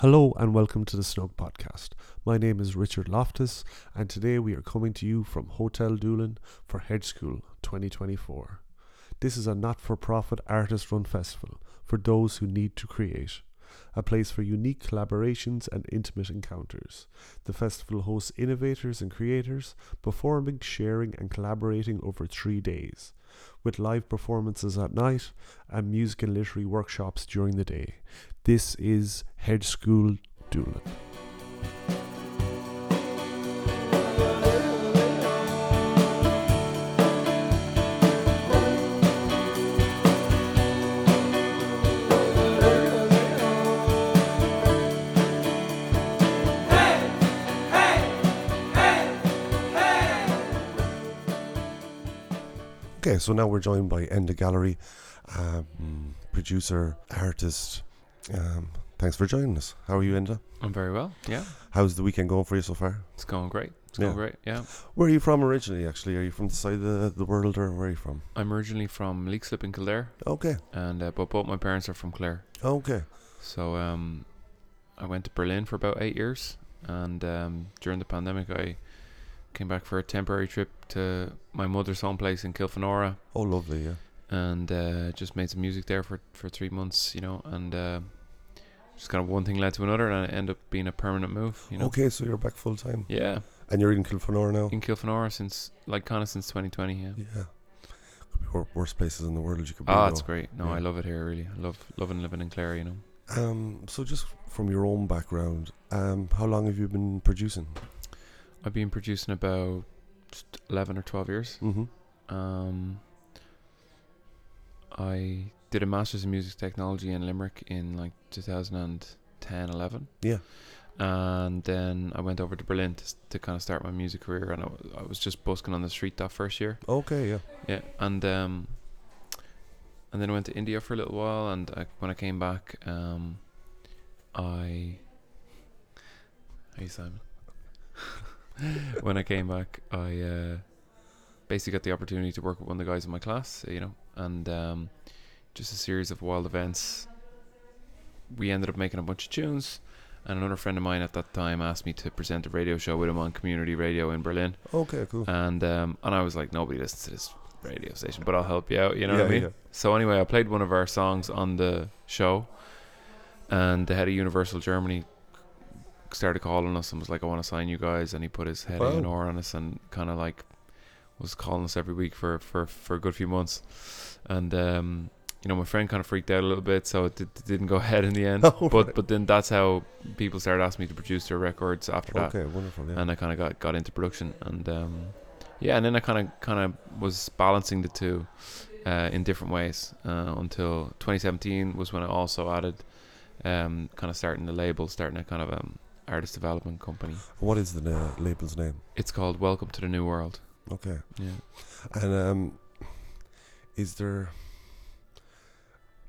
Hello and welcome to the Snug Podcast. My name is Richard Loftus and today we are coming to you from Hotel Doolin for Hedge School 2024. This is a not-for-profit artist-run festival for those who need to create. A place for unique collaborations and intimate encounters. The festival hosts innovators and creators performing, sharing and collaborating over 3 days, with live performances at night and music and literary workshops during the day. This is Hedge School Doolin. Okay, so now we're joined by Enda Gallery, producer, artist. Thanks for joining us. How are you, Enda? I'm very well, yeah. How's the weekend going for you so far? It's going great. It's going great, yeah. Where are you from originally, actually? Are you from the side of the world, or where are you from? I'm originally from Leixlip in Kildare. Okay. And but both my parents are from Clare. Okay. So I went to Berlin for about 8 years, and during the pandemic I came back for a temporary trip to my mother's home place in Kilfenora. Oh, lovely, yeah. And just made some music there for 3 months, you know, and just kind of one thing led to another, and it ended up being a permanent move, you know. Okay, so you're back full time. Yeah. And you're in Kilfenora now? In Kilfenora since 2020, yeah. Yeah. Could be worst places in the world you could be. Oh, it's great. No, yeah. I love it here, really. I love living in Clare, you know. So just from your own background, how long have you been producing? I've been producing about 11 or 12 years. Mm-hmm. I did a Master's in Music Technology in Limerick in like 2010, 11. Yeah. And then I went over to Berlin to kind of start my music career, and I was just busking on the street that first year. Okay, yeah. Yeah, and then I went to India for a little while, and when I came back, Hey, Simon. When I came back, I basically got the opportunity to work with one of the guys in my class, you know, and just a series of wild events. We ended up making a bunch of tunes, and another friend of mine at that time asked me to present a radio show with him on community radio in Berlin. Okay, cool. And I was like, nobody listens to this radio station, but I'll help you out, you know what I mean? Yeah. So anyway, I played one of our songs on the show, and the head of Universal Germany started calling us and was like, I want to sign you guys, and he put his head in an oar on us and kind of like was calling us every week for a good few months, and you know, my friend kind of freaked out a little bit, so it didn't go ahead in the end. But then that's how people started asking me to produce their records after that. Okay, wonderful. Yeah. And I kind of got into production, and yeah, and then I kind of was balancing the two in different ways until 2017 was when I also added kind of starting a kind of artist development company. What is the label's name? It's called Welcome to the New World. Okay. Yeah. And is there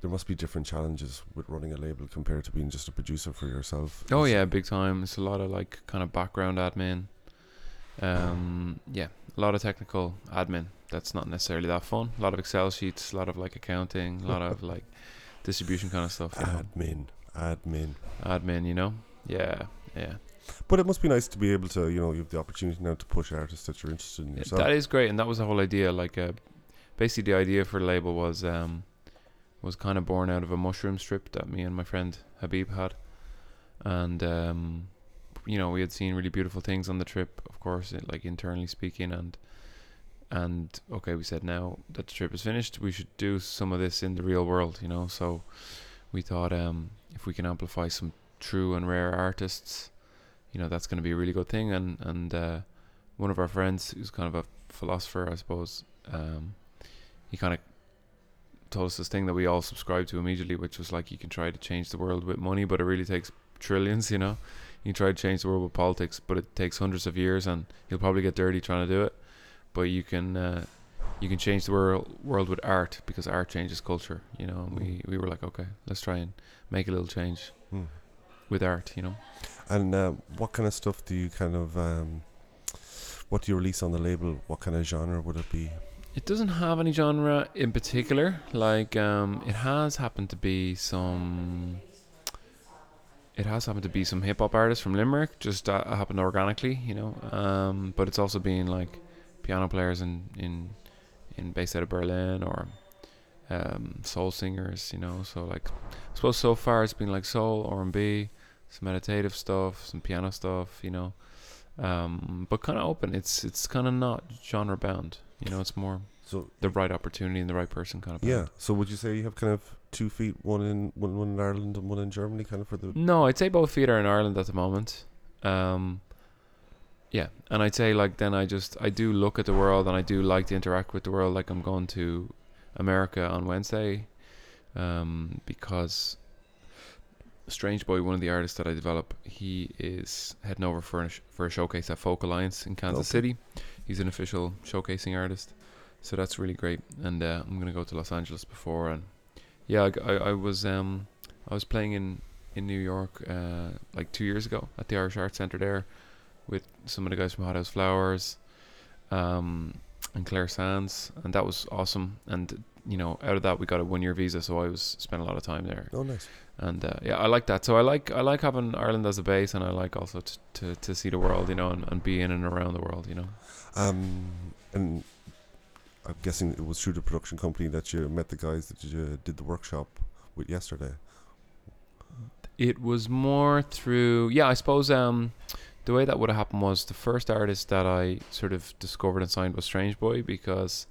must be different challenges with running a label compared to being just a producer for yourself? Oh yeah, big time. It's a lot of like kind of background admin. Yeah, a lot of technical admin. That's not necessarily that fun. A lot of Excel sheets, a lot of like accounting, a lot of like distribution kind of stuff. Admin, you know. Yeah. But it must be nice to be able to, you know, you have the opportunity now to push artists that you're interested in yourself. That is great, and that was the whole idea. Like, basically, the idea for the label was kind of born out of a mushroom strip that me and my friend Habib had, and you know, we had seen really beautiful things on the trip, of course, like internally speaking, and okay, we said now that the trip is finished, we should do some of this in the real world, you know. So we thought if we can amplify some true and rare artists, you know, that's going to be a really good thing. And one of our friends, who's kind of a philosopher, I suppose, he kind of told us this thing that we all subscribed to immediately, which was like, you can try to change the world with money, but it really takes trillions, you know. You can try to change the world with politics, but it takes hundreds of years, and you'll probably get dirty trying to do it. But you can change the world with art, because art changes culture, you know. And we were like, okay, let's try and make a little change with art, you know. And what kind of stuff do you kind of what do you release on the label? What kind of genre would it be? It doesn't have any genre in particular. Like it has happened to be some It has happened to be some hip hop artists from Limerick, just happened organically, you know. But it's also been like piano players in based out of Berlin, or soul singers, you know. So like, I suppose so far it's been like soul, R&B, some meditative stuff, some piano stuff, you know. But kind of open. It's kind of not genre bound, you know. It's more so the right opportunity and the right person kind of bound. Yeah. So would you say you have kind of 2 feet, one in Ireland and one in Germany, kind of for the? No, I'd say both feet are in Ireland at the moment. Yeah, and I'd say like then I do look at the world, and I do like to interact with the world. Like I'm going to America on Wednesday, because Strange Boy, one of the artists that I develop, he is heading over for a showcase at Folk Alliance in Kansas City. He's an official showcasing artist, so that's really great. And I'm going to go to Los Angeles before. And yeah, I was playing in New York like 2 years ago at the Irish Arts Center there with some of the guys from Hot House Flowers and Clare, and that was awesome. And you know, out of that we got a 1 year visa, so I was spent a lot of time there. Oh, nice. And yeah, I like that. So I like having Ireland as a base, and I like also to see the world, you know, and be in and around the world, you know. And I'm guessing it was through the production company that you met the guys that you did the workshop with yesterday. It was more through, yeah, I suppose. The way that would have happened was the first artist that I sort of discovered and signed was Strange Boy, because,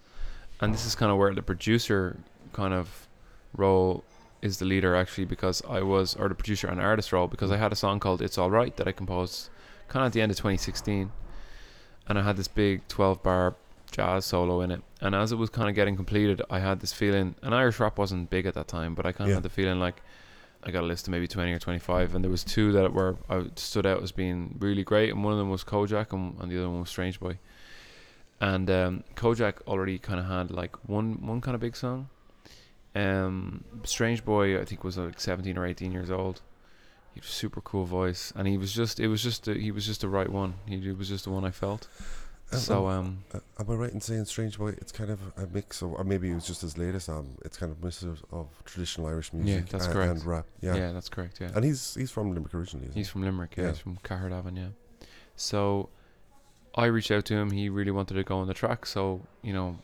and this is kind of where the producer kind of role is the leader actually, because the producer and artist role, because I had a song called It's All Right that I composed kind of at the end of 2016, and I had this big 12-bar jazz solo in it, and as it was kind of getting completed, I had this feeling, and Irish rap wasn't big at that time, but I kind of had the feeling like I got a list of maybe 20 or 25, and there was two that were I stood out as being really great, and one of them was Kojak, and the other one was Strange Boy. And Kojak already kind of had like one kind of big song. Strange Boy, I think, was like 17 or 18 years old. He had a super cool voice, and he was just the right one. He was just the one I felt. Am I right in saying Strange Boy, it's kind of a mix of, or maybe it was just his latest album, it's kind of a mix of traditional Irish music, yeah, that's correct. And rap. Yeah. Yeah, that's correct, yeah. And he's from Limerick originally, isn't he? He's from Limerick, yeah. He's from Carradavan, yeah. So I reached out to him, he really wanted to go on the track, so, you know,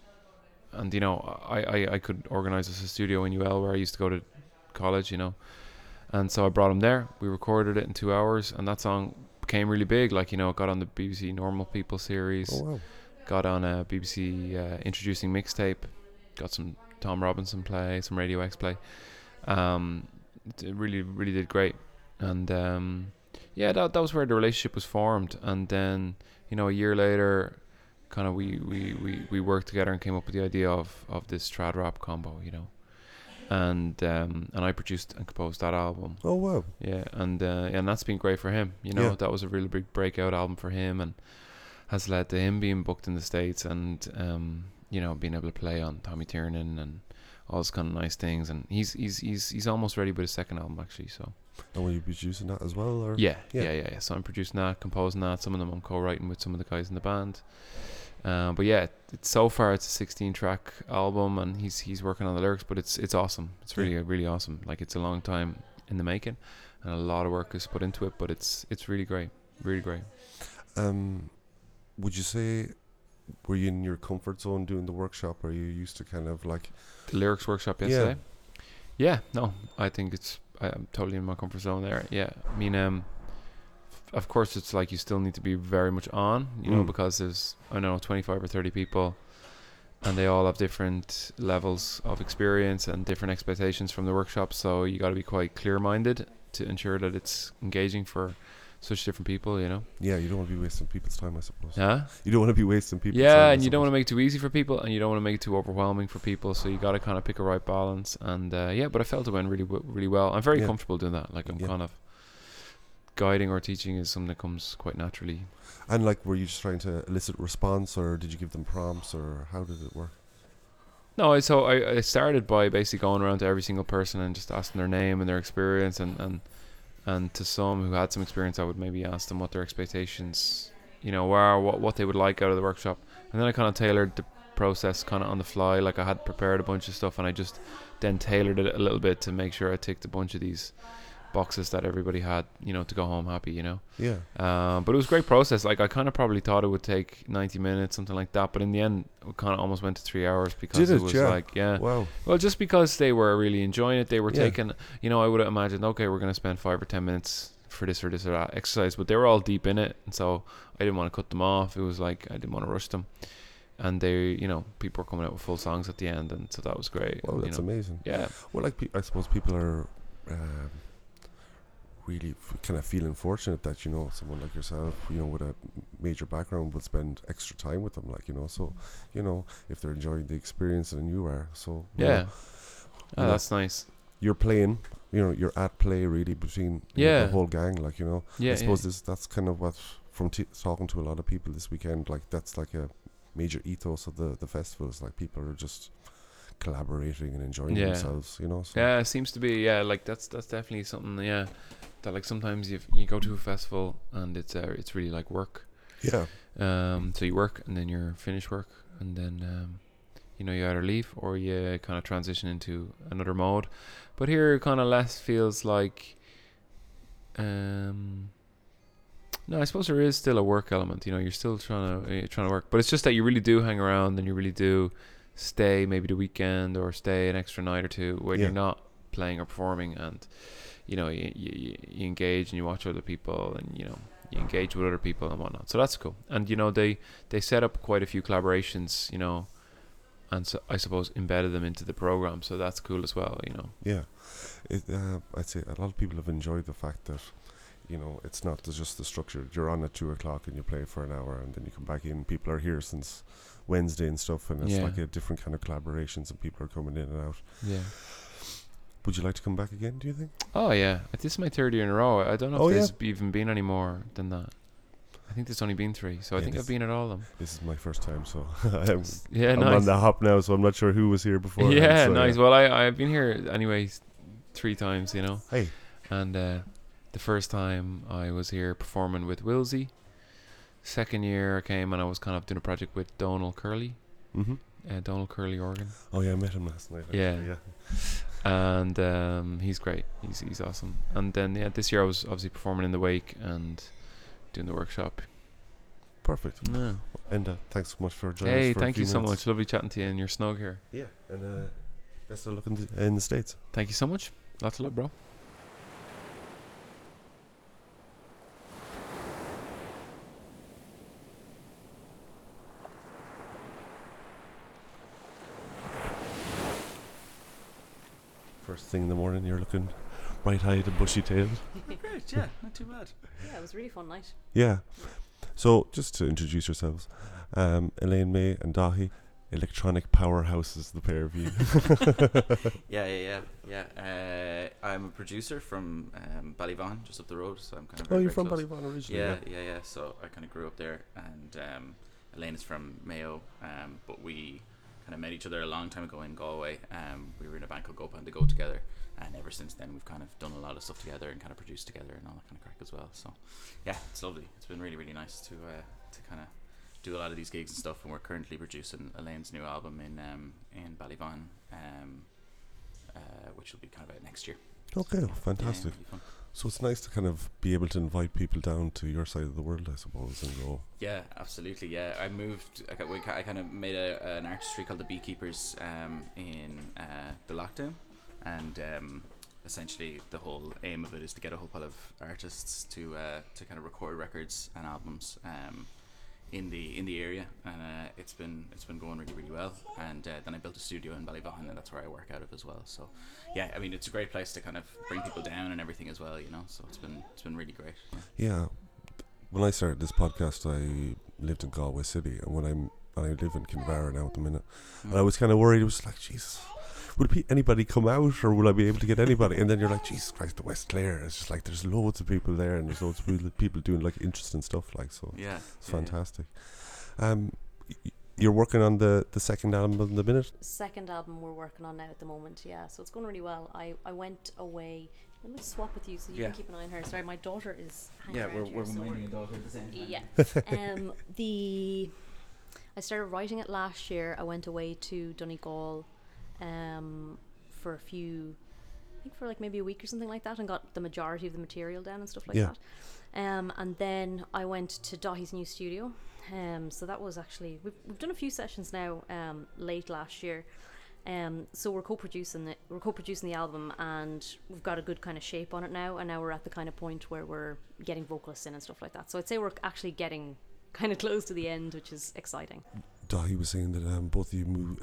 and, you know, I could organise a studio in UL where I used to go to college, you know, and so I brought him there, we recorded it in 2 hours, and that song became really big, like, you know, it got on the BBC Normal People series. Oh, wow. Got on a BBC Introducing Mixtape, got some Tom Robinson play, some Radio X play. It really did great, and yeah, that was where the relationship was formed. And then, you know, a year later kind of we worked together and came up with the idea of this trad rap combo, you know. And I produced and composed that album. Oh, wow. Yeah, and that's been great for him, you know. Yeah. That was a really big breakout album for him, and has led to him being booked in the States, and you know, being able to play on Tommy Tiernan and all those kind of nice things. And he's almost ready with his second album actually. So. And were you producing that as well? Or? Yeah. So I'm producing that, composing that. Some of them I'm co-writing with some of the guys in the band. But yeah, so far it's a 16-track album, and he's working on the lyrics, but it's awesome. It's really awesome. Like, it's a long time in the making, and a lot of work is put into it, but it's really great. Would you say, were you in your comfort zone doing the workshop, or are you used to kind of like the lyrics workshop yesterday? Yeah, no, I think I'm totally in my comfort zone there. Yeah, I mean, of course, it's like you still need to be very much on, you know, because there's, I don't know, 25 or 30 people, and they all have different levels of experience and different expectations from the workshop. So you got to be quite clear-minded to ensure that it's engaging for such different people, you know. Yeah, you don't want to be wasting people's time, I suppose. Yeah. You don't want to be wasting people's time. Yeah, and you don't want to make it too easy for people, and you don't want to make it too overwhelming for people. So you got to kind of pick a right balance. And yeah, but I felt it went really well. I'm very comfortable doing that. Like, I'm kind of. Guiding or teaching is something that comes quite naturally. And like, were you just trying to elicit response, or did you give them prompts, or how did it work? No, so I started by basically going around to every single person and just asking their name and their experience, and to some who had some experience, I would maybe ask them what their expectations, you know, were, what they would like out of the workshop. And then I kind of tailored the process kind of on the fly. Like, I had prepared a bunch of stuff, and I just then tailored it a little bit to make sure I ticked a bunch of these boxes that everybody had, you know, to go home happy, you know. Yeah. But it was a great process. Like, I kind of probably thought it would take 90 minutes, something like that. But in the end, it kind of almost went to 3 hours because it was like, yeah. Wow. Well, just because they were really enjoying it, they were taking, you know, I would have imagined, okay, we're going to spend 5 or 10 minutes for this or this or that exercise, but they were all deep in it. And so I didn't want to cut them off. It was like, I didn't want to rush them. And they, you know, people were coming out with full songs at the end. And so that was great. Well, that's amazing. Yeah. Well, like, I suppose people are really kind of feeling fortunate that, you know, someone like yourself, you know, with a major background would spend extra time with them, like, you know, so, you know, if they're enjoying the experience, then you are. So, yeah. Oh, that's nice. You're playing, you know, you're at play really between the whole gang, like, you know. Yeah, I suppose that's kind of what, from talking to a lot of people this weekend, like, that's like a major ethos of the festivals, like, people are just collaborating and enjoying themselves, you know. So. Yeah, it seems to be, like, that's definitely something, that, like, sometimes you go to a festival and it's really like work. Yeah. So you work and then you're finished work and then... you know, you either leave or you kind of transition into another mode. But here, kind of less feels like... no, I suppose there is still a work element. You know, you're still trying to work. But it's just that you really do hang around and you really do stay maybe the weekend or stay an extra night or two when you're not playing or performing. And, you know, you engage and you watch other people and, you know, you engage with other people and whatnot. So that's cool. And, you know, they set up quite a few collaborations, you know, and so I suppose embedded them into the program, so that's cool as well, you know. Yeah, I'd say a lot of people have enjoyed the fact that, you know, it's not just the structure. You're on at 2:00 and you play for an hour and then you come back in. People are here since Wednesday and stuff, and it's like a different kind of collaborations and people are coming in and out. Yeah. Would you like to come back again, do you think? Oh yeah, this is my third year in a row. I don't know if there's even been any more than that. I think there's only been 3, so I think I've been at all of them. This is my first time, so I'm nice. On the hop now, so I'm not sure who was here before. Yeah, so nice. Well, I've been here anyway 3 times, you know. Hey. And the first time I was here performing with Wilsey. Second year I came and I was kind of doing a project with Donald Curly. Mm-hmm. Donald Curly organ. Oh yeah, I met him last night. Yeah. And he's great. He's awesome. And then this year I was obviously performing in the wake and doing the workshop. Perfect. Yeah. Enda, thanks so much for joining us. Hey, thank you so much. Lovely chatting to you in your snug here. Yeah, and best of luck in the States. Thank you so much. Lots of love, bro. First thing in the morning, you're looking bright-eyed and bushy-tailed. Great, yeah, not too bad. Yeah, it was a really fun night. Yeah. So, just to introduce yourselves, Elaine Mai and Daithí, electronic powerhouses, the pair of you. Yeah. I'm a producer from Ballyvaughan, just up the road, so I'm kind of... Oh, you're from Ballyvaughan originally. Yeah. So, I kind of grew up there, and Elaine is from Mayo, but we kind of met each other a long time ago in Galway. We were in a band called Go and to Go together. And ever since then, we've kind of done a lot of stuff together and kind of produced together and all that kind of crack as well. So, yeah, it's lovely. It's been really, really nice to kind of do a lot of these gigs and stuff. And we're currently producing Elaine's new album in Ballyvaughan, which will be kind of out next year. Okay, so, fantastic. Yeah, so it's nice to kind of be able to invite people down to your side of the world, I suppose, and go. Yeah, absolutely. Yeah, I moved. I kind of made an artistry called the Beekeepers in the lockdown. And essentially the whole aim of it is to get a whole pile of artists to kind of record records and albums in the area, and it's been going really, really well. And then I built a studio in Ballyvaughan, and that's where I work out of as well. So yeah, I mean, it's a great place to kind of bring people down and everything as well, you know. So it's been really great. Yeah. When I started this podcast, I lived in Galway City, and I live in Kildare now at the minute, and I was kind of worried. It was like, Jesus. Will anybody come out, or will I be able to get anybody? And then you're like, Jesus Christ, the West Clare. It's just like there's loads of people there, and there's loads of people doing like interesting stuff. Like, so yeah, it's fantastic. Yeah. You're working on the second album in the minute. Second album we're working on now at the moment. Yeah, so it's going really well. I went away. I'm going to swap with you so you can keep an eye on her. Sorry, my daughter is hanging around. We're minding a daughter at the same time. Yeah. I started writing it last year. I went away to Donegal for a few think for like maybe a week or something like that, and got the majority of the material down and stuff like that. And then I went to Daithi's new studio. So that was actually, we've done a few sessions now, late last year. So we're co-producing it. We're co-producing the album, and we've got a good kind of shape on it now. And now we're at the kind of point where we're getting vocalists in and stuff like that. So I'd say we're actually getting kind of close to the end, which is exciting. Daithí was saying that both of you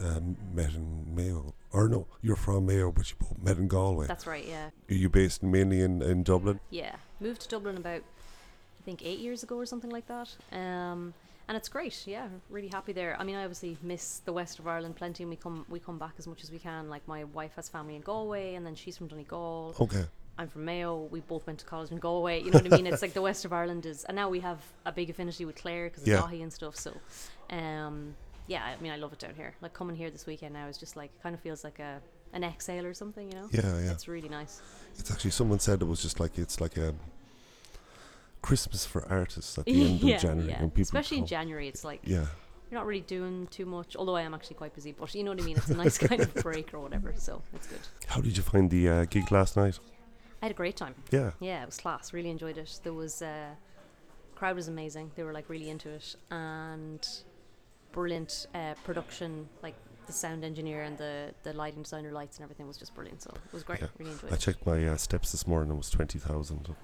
met in Mayo, or no, you're from Mayo, but you both met in Galway. That's right, yeah. Are you based mainly in Dublin? Yeah, moved to Dublin about, I think, 8 years ago or something like that. And it's great, yeah, really happy there. I mean, I obviously miss the west of Ireland plenty, and we come back as much as we can. Like, my wife has family in Galway, and then she's from Donegal. Okay. I'm from Mayo. We both went to college in Galway. You know what I mean? It's like the west of Ireland is, and now we have a big affinity with Clare because of Daithí and stuff. So, yeah, I mean, I love it down here. Like, coming here this weekend now is just like, kind of feels like an exhale or something, you know? Yeah, yeah. It's really nice. It's actually, someone said it was just like, it's like a Christmas for artists at the end of January. Yeah. When people especially come in January, it's like you're not really doing too much, although I am actually quite busy, but you know what I mean, it's a nice kind of break or whatever, so it's good. How did you find the gig last night? I had a great time. Yeah. Yeah, it was class, really enjoyed it. There was, crowd was amazing, they were like really into it, and brilliant production, like the sound engineer and the lighting designer, lights and everything was just brilliant, so it was great. Really enjoyed it. I checked my steps this morning, it was 20,000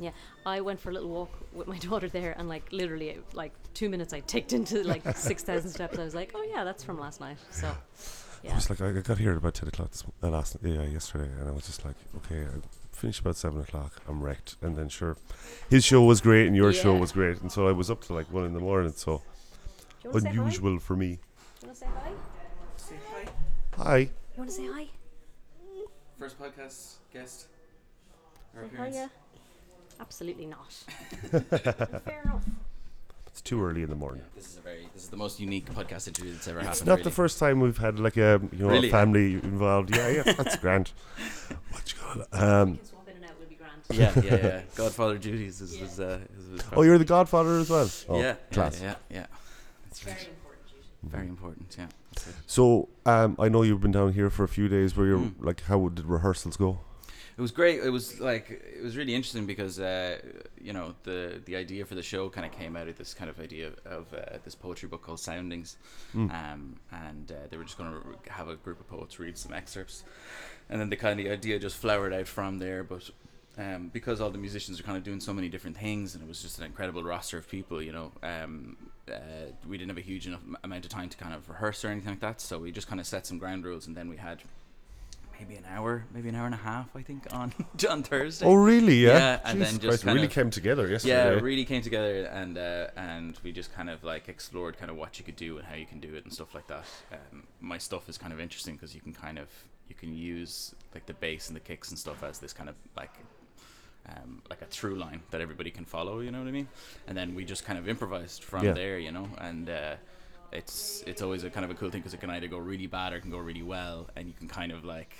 yeah. I went for a little walk with my daughter there, and like literally like 2 minutes I ticked into like 6,000 steps. I was like, oh yeah, that's from last night. So I was like, I got here at about 10 o'clock yesterday, and I was just like, okay, I finished about 7 o'clock, I'm wrecked. And then sure, his show was great and your show was great, and so I was up till like 1 a.m, so unusual for me. Do you want to say hi? Say hi. Hi. You want to say hi? First podcast guest. Say hi, yeah. Absolutely not. Fair enough. It's too early in the morning. Yeah, this is the most unique podcast interview that's ever happened. It's not really the first time we've had like a family involved. Yeah, yeah, that's grand. What you call it? Swap in and out will be grand. Yeah. Godfather duties is oh, you're the Godfather as well. Oh, yeah. Class. Yeah. That's right. Very important, yeah. So I know you've been down here for a few days. Where you're like, how did rehearsals go? It was great. It was like, it was really interesting because you know, the idea for the show kind of came out of this kind of idea of this poetry book called Soundings, and they were just going to have a group of poets read some excerpts, and then the kind of idea just flowered out from there. But because all the musicians are kind of doing so many different things, and it was just an incredible roster of people, you know. We didn't have a huge enough amount of time to kind of rehearse or anything like that, so we just kind of set some ground rules, and then we had maybe an hour and a half, I think, on Thursday. Oh, really? Yeah. And Jesus, then just kind really of, came together yesterday. Yeah, it really came together, and we just kind of like explored kind of what you could do and how you can do it and stuff like that. My stuff is kind of interesting because you can use like the bass and the kicks and stuff as this kind of like a through line that everybody can follow, you know what I mean? And then we just kind of improvised from there, you know, and it's always a kind of a cool thing because it can either go really bad or it can go really well, and you can kind of like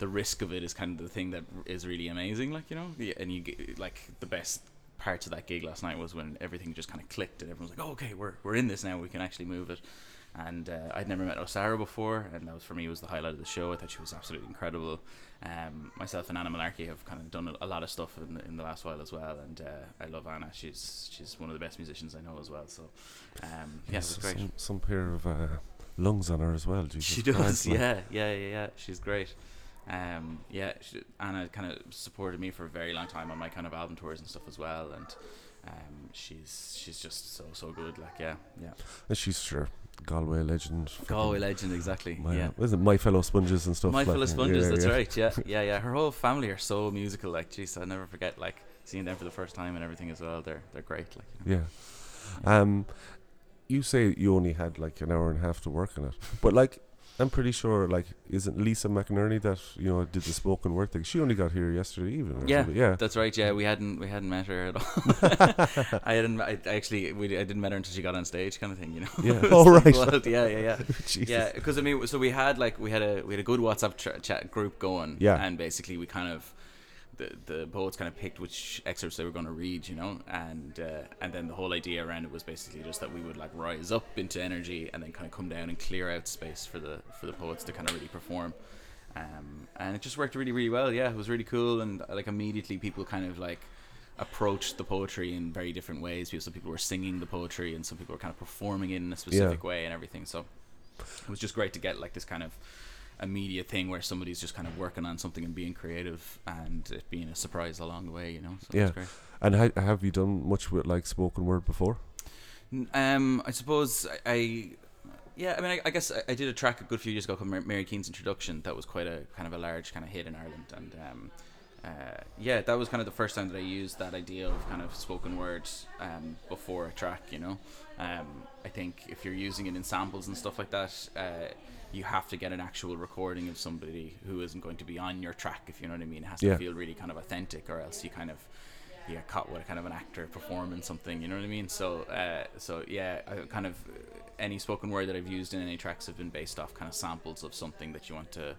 the risk of it is kind of the thing that is really amazing, like, you know. And you get like the best parts of that gig last night was when everything just kind of clicked and everyone's like, oh, okay, we're in this now, we can actually move it. And I'd never met O'Sara before, and that was, for me, was the highlight of the show. I thought she was absolutely incredible. Myself and Anna Malarkey have kind of done a lot of stuff in the last while as well, and I love Anna. She's one of the best musicians I know as well. So it was great. Some pair of lungs on her as well. She does, yeah. She's great. Anna kind of supported me for a very long time on my kind of album tours and stuff as well, and she's just so good. Like, yeah. And she's sure. Galway legend, exactly. My fellow sponges and stuff. My fellow sponges, that's right. Yeah. Her whole family are so musical. Like, geez, I never forget like seeing them for the first time and everything as well. They're great. Like, you know. Yeah. You say you only had like an hour and a half to work on it, but like, I'm pretty sure, like, isn't Lisa McInerney that, you know, did the spoken word thing? She only got here yesterday evening. Yeah, that's right. Yeah, we hadn't met her at all. I didn't met her until she got on stage, kind of thing, you know. Yeah. All right. Wild. Yeah. Jesus. Yeah, because I mean, so we had a good WhatsApp chat group going. Yeah. And basically, we kind of the poets kind of picked which excerpts they were going to read, you know, and then the whole idea around it was basically just that we would like rise up into energy and then kind of come down and clear out space for the poets to kind of really perform, And it just worked really, really well. Yeah, it was really cool. And like immediately people kind of like approached the poetry in very different ways. Some people were singing the poetry and some people were kind of performing it in a specific way and everything. So it was just great to get like this kind of immediate thing where somebody's just kind of working on something and being creative and it being a surprise along the way, you know. So yeah. Great. And have you done much with like spoken word before? I suppose I guess I did a track a good few years ago called Mary Keane's Introduction. That was quite a kind of a large kind of hit in Ireland, and that was kind of the first time that I used that idea of kind of spoken words before a track, you know. I think if you're using it in samples and stuff like that, you have to get an actual recording of somebody who isn't going to be on your track, if you know what I mean. It has to feel really kind of authentic, or else you kind of get caught with kind of an actor performing something, you know what I mean. So kind of any spoken word that I've used in any tracks have been based off kind of samples of something that you want to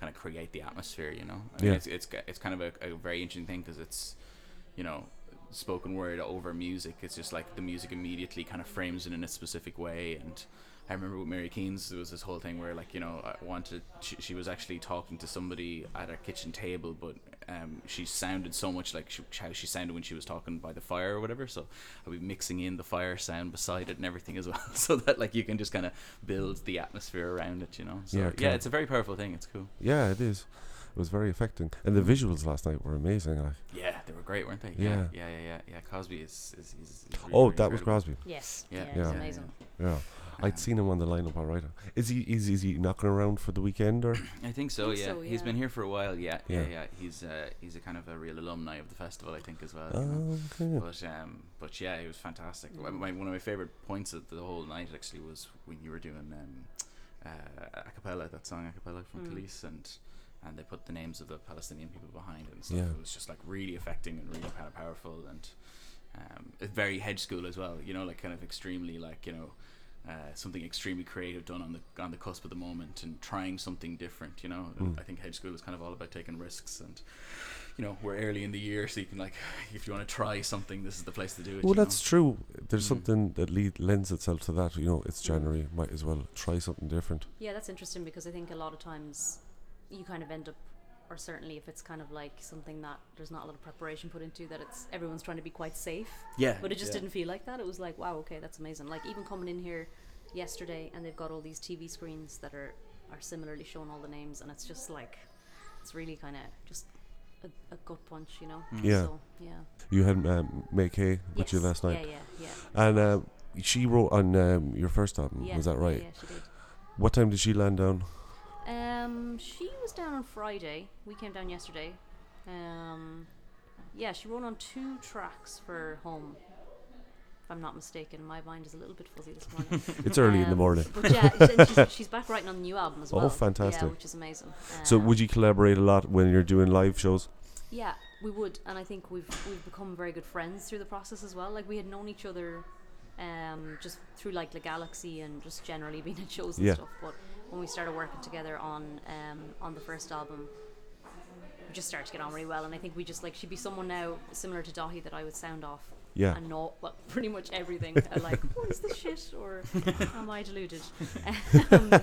kind of create the atmosphere, you know. I mean, it's kind of a very interesting thing, because it's, you know, spoken word over music. It's just like the music immediately kind of frames it in a specific way. And I remember with Mary Keane's, there was this whole thing where, like, you know, she was actually talking to somebody at her kitchen table, but she sounded so much like how she sounded when she was talking by the fire or whatever. So I'll be mixing in the fire sound beside it and everything as well, so that like you can just kind of build the atmosphere around it, you know. So yeah, it's a very powerful thing. It's cool. Yeah, it is. It was very affecting, and the visuals last night were amazing. They were great, weren't they? Yeah. Crosby is really, oh, really that incredible. Was Crosby. Yes. Yeah. It's amazing. Yeah. I'd seen him on the lineup, all right. Is he knocking around for the weekend, or? I think so. Yeah, he's been here for a while. Yeah. He's a kind of a real alumni of the festival, I think, as well. Oh, you know? Okay. But yeah, it was fantastic. One of my favorite points of the whole night actually was when you were doing acapella, that song acapella from Khalees, and they put the names of the Palestinian people behind it and stuff. It was just like really affecting and really kind of powerful, and very hedge school as well. You know, like kind of extremely like, you know. Something extremely creative done on the cusp of the moment and trying something different, you know. I think hedge school is kind of all about taking risks, and you know, we're early in the year, so you can, like, if you want to try something, this is the place to do it. Well, that's true. There's something that lends itself to that, you know. It's January, might as well try something different. Yeah, that's interesting, because I think a lot of times you kind of end up, or certainly if it's kind of like something that there's not a lot of preparation put into, that it's everyone's trying to be quite safe. Yeah. But it just didn't feel like that. It was like, wow, okay, that's amazing. Like even coming in here yesterday, and they've got all these TV screens that are similarly showing all the names, and it's just like, it's really kind of just a gut punch, you know. Yeah. So, yeah. You had May Kay with you last night. Yeah. And she wrote on your first album, was that right? Yeah, she did. What time did she land down? She was down on Friday. We came down yesterday. She wrote on 2 tracks for home, if I'm not mistaken. My mind is a little bit fuzzy this morning. It's early in the morning. But yeah, she's back writing on the new album as well. Oh, fantastic. Yeah, which is amazing. So would you collaborate a lot when you're doing live shows? Yeah, we would. And I think we've become very good friends through the process as well. Like, we had known each other just through like the Galaxy and just generally being at shows and stuff. But when we started working together on the first album, we just started to get on really well. And I think we just, like, she'd be someone now similar to Daithí that I would sound off and know, well, pretty much everything. Like, what is this shit, or am I deluded?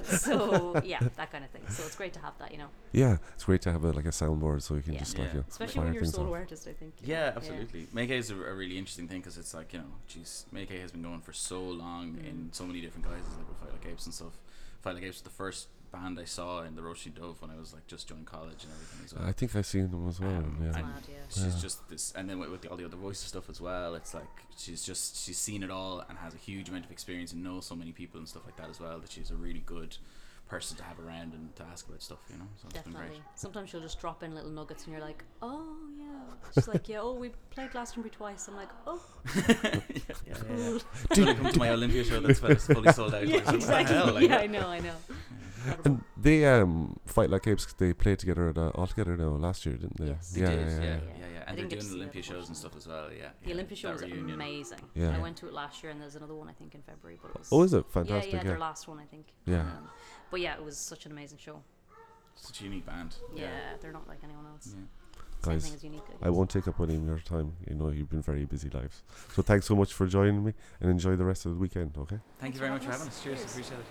So yeah, that kind of thing. So it's great to have that, you know. Yeah, it's great to have a, like a soundboard, so you can just like, especially when you're a solo artist, I think. Yeah, absolutely. Yeah. May Kay is a really interesting thing, because it's like, you know, geez, May Kay has been going for so long in so many different guises, like with Fight Like Apes and stuff. Fight Like Apes was the first band I saw in the Roshi Dove when I was like just joined college and everything as well. I think I've seen them as well. She's just this, and then with all the other voices stuff as well. It's like she's seen it all and has a huge amount of experience and knows so many people and stuff like that as well, that she's a really good person to have around and to ask about stuff, you know. So definitely. It's been great. Sometimes she'll just drop in little nuggets and you're like, oh yeah. She's like, yeah, oh, we played Glastonbury twice. I'm like, oh. Cool. I'm going to come to my Olympia show that's fully sold out. Yeah, exactly. Hell, like, yeah, I know. And they Fight Like Apes, they played together all together now last year, didn't they? Yes, they did. And they're doing Olympia shows and stuff as well. The Olympia show was amazing. I went to it last year, and there's another one I think in February. But it was, oh, is it fantastic? Yeah, their last one I think. Yeah. But yeah, it was such an amazing show. Such a unique band. Yeah, they're not like anyone else. Yeah. Guys, same thing is unique, I won't take up any of your time. You know, you've been very busy lives. So thanks so much for joining me, and enjoy the rest of the weekend, okay? Thank you very much for having us. Cheers. Appreciate it.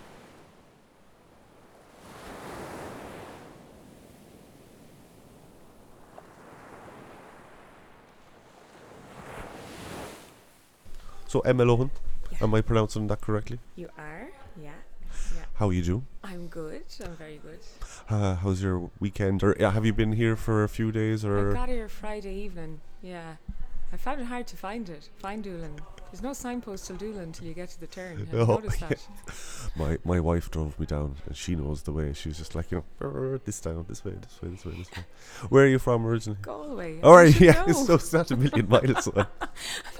So Emma Lohan, am I pronouncing that correctly? You are, yeah. How you do? I'm good, I'm very good. How's your weekend? Or have you been here for a few days? Or I got here Friday evening, yeah. I found it hard to find Doolin. There's no signpost to Doolin until you get to the turn. Have you noticed that? My wife drove me down and she knows the way. She's just like, you know, this down, this way. Where are you from originally? Galway. All right, so it's not a million miles away.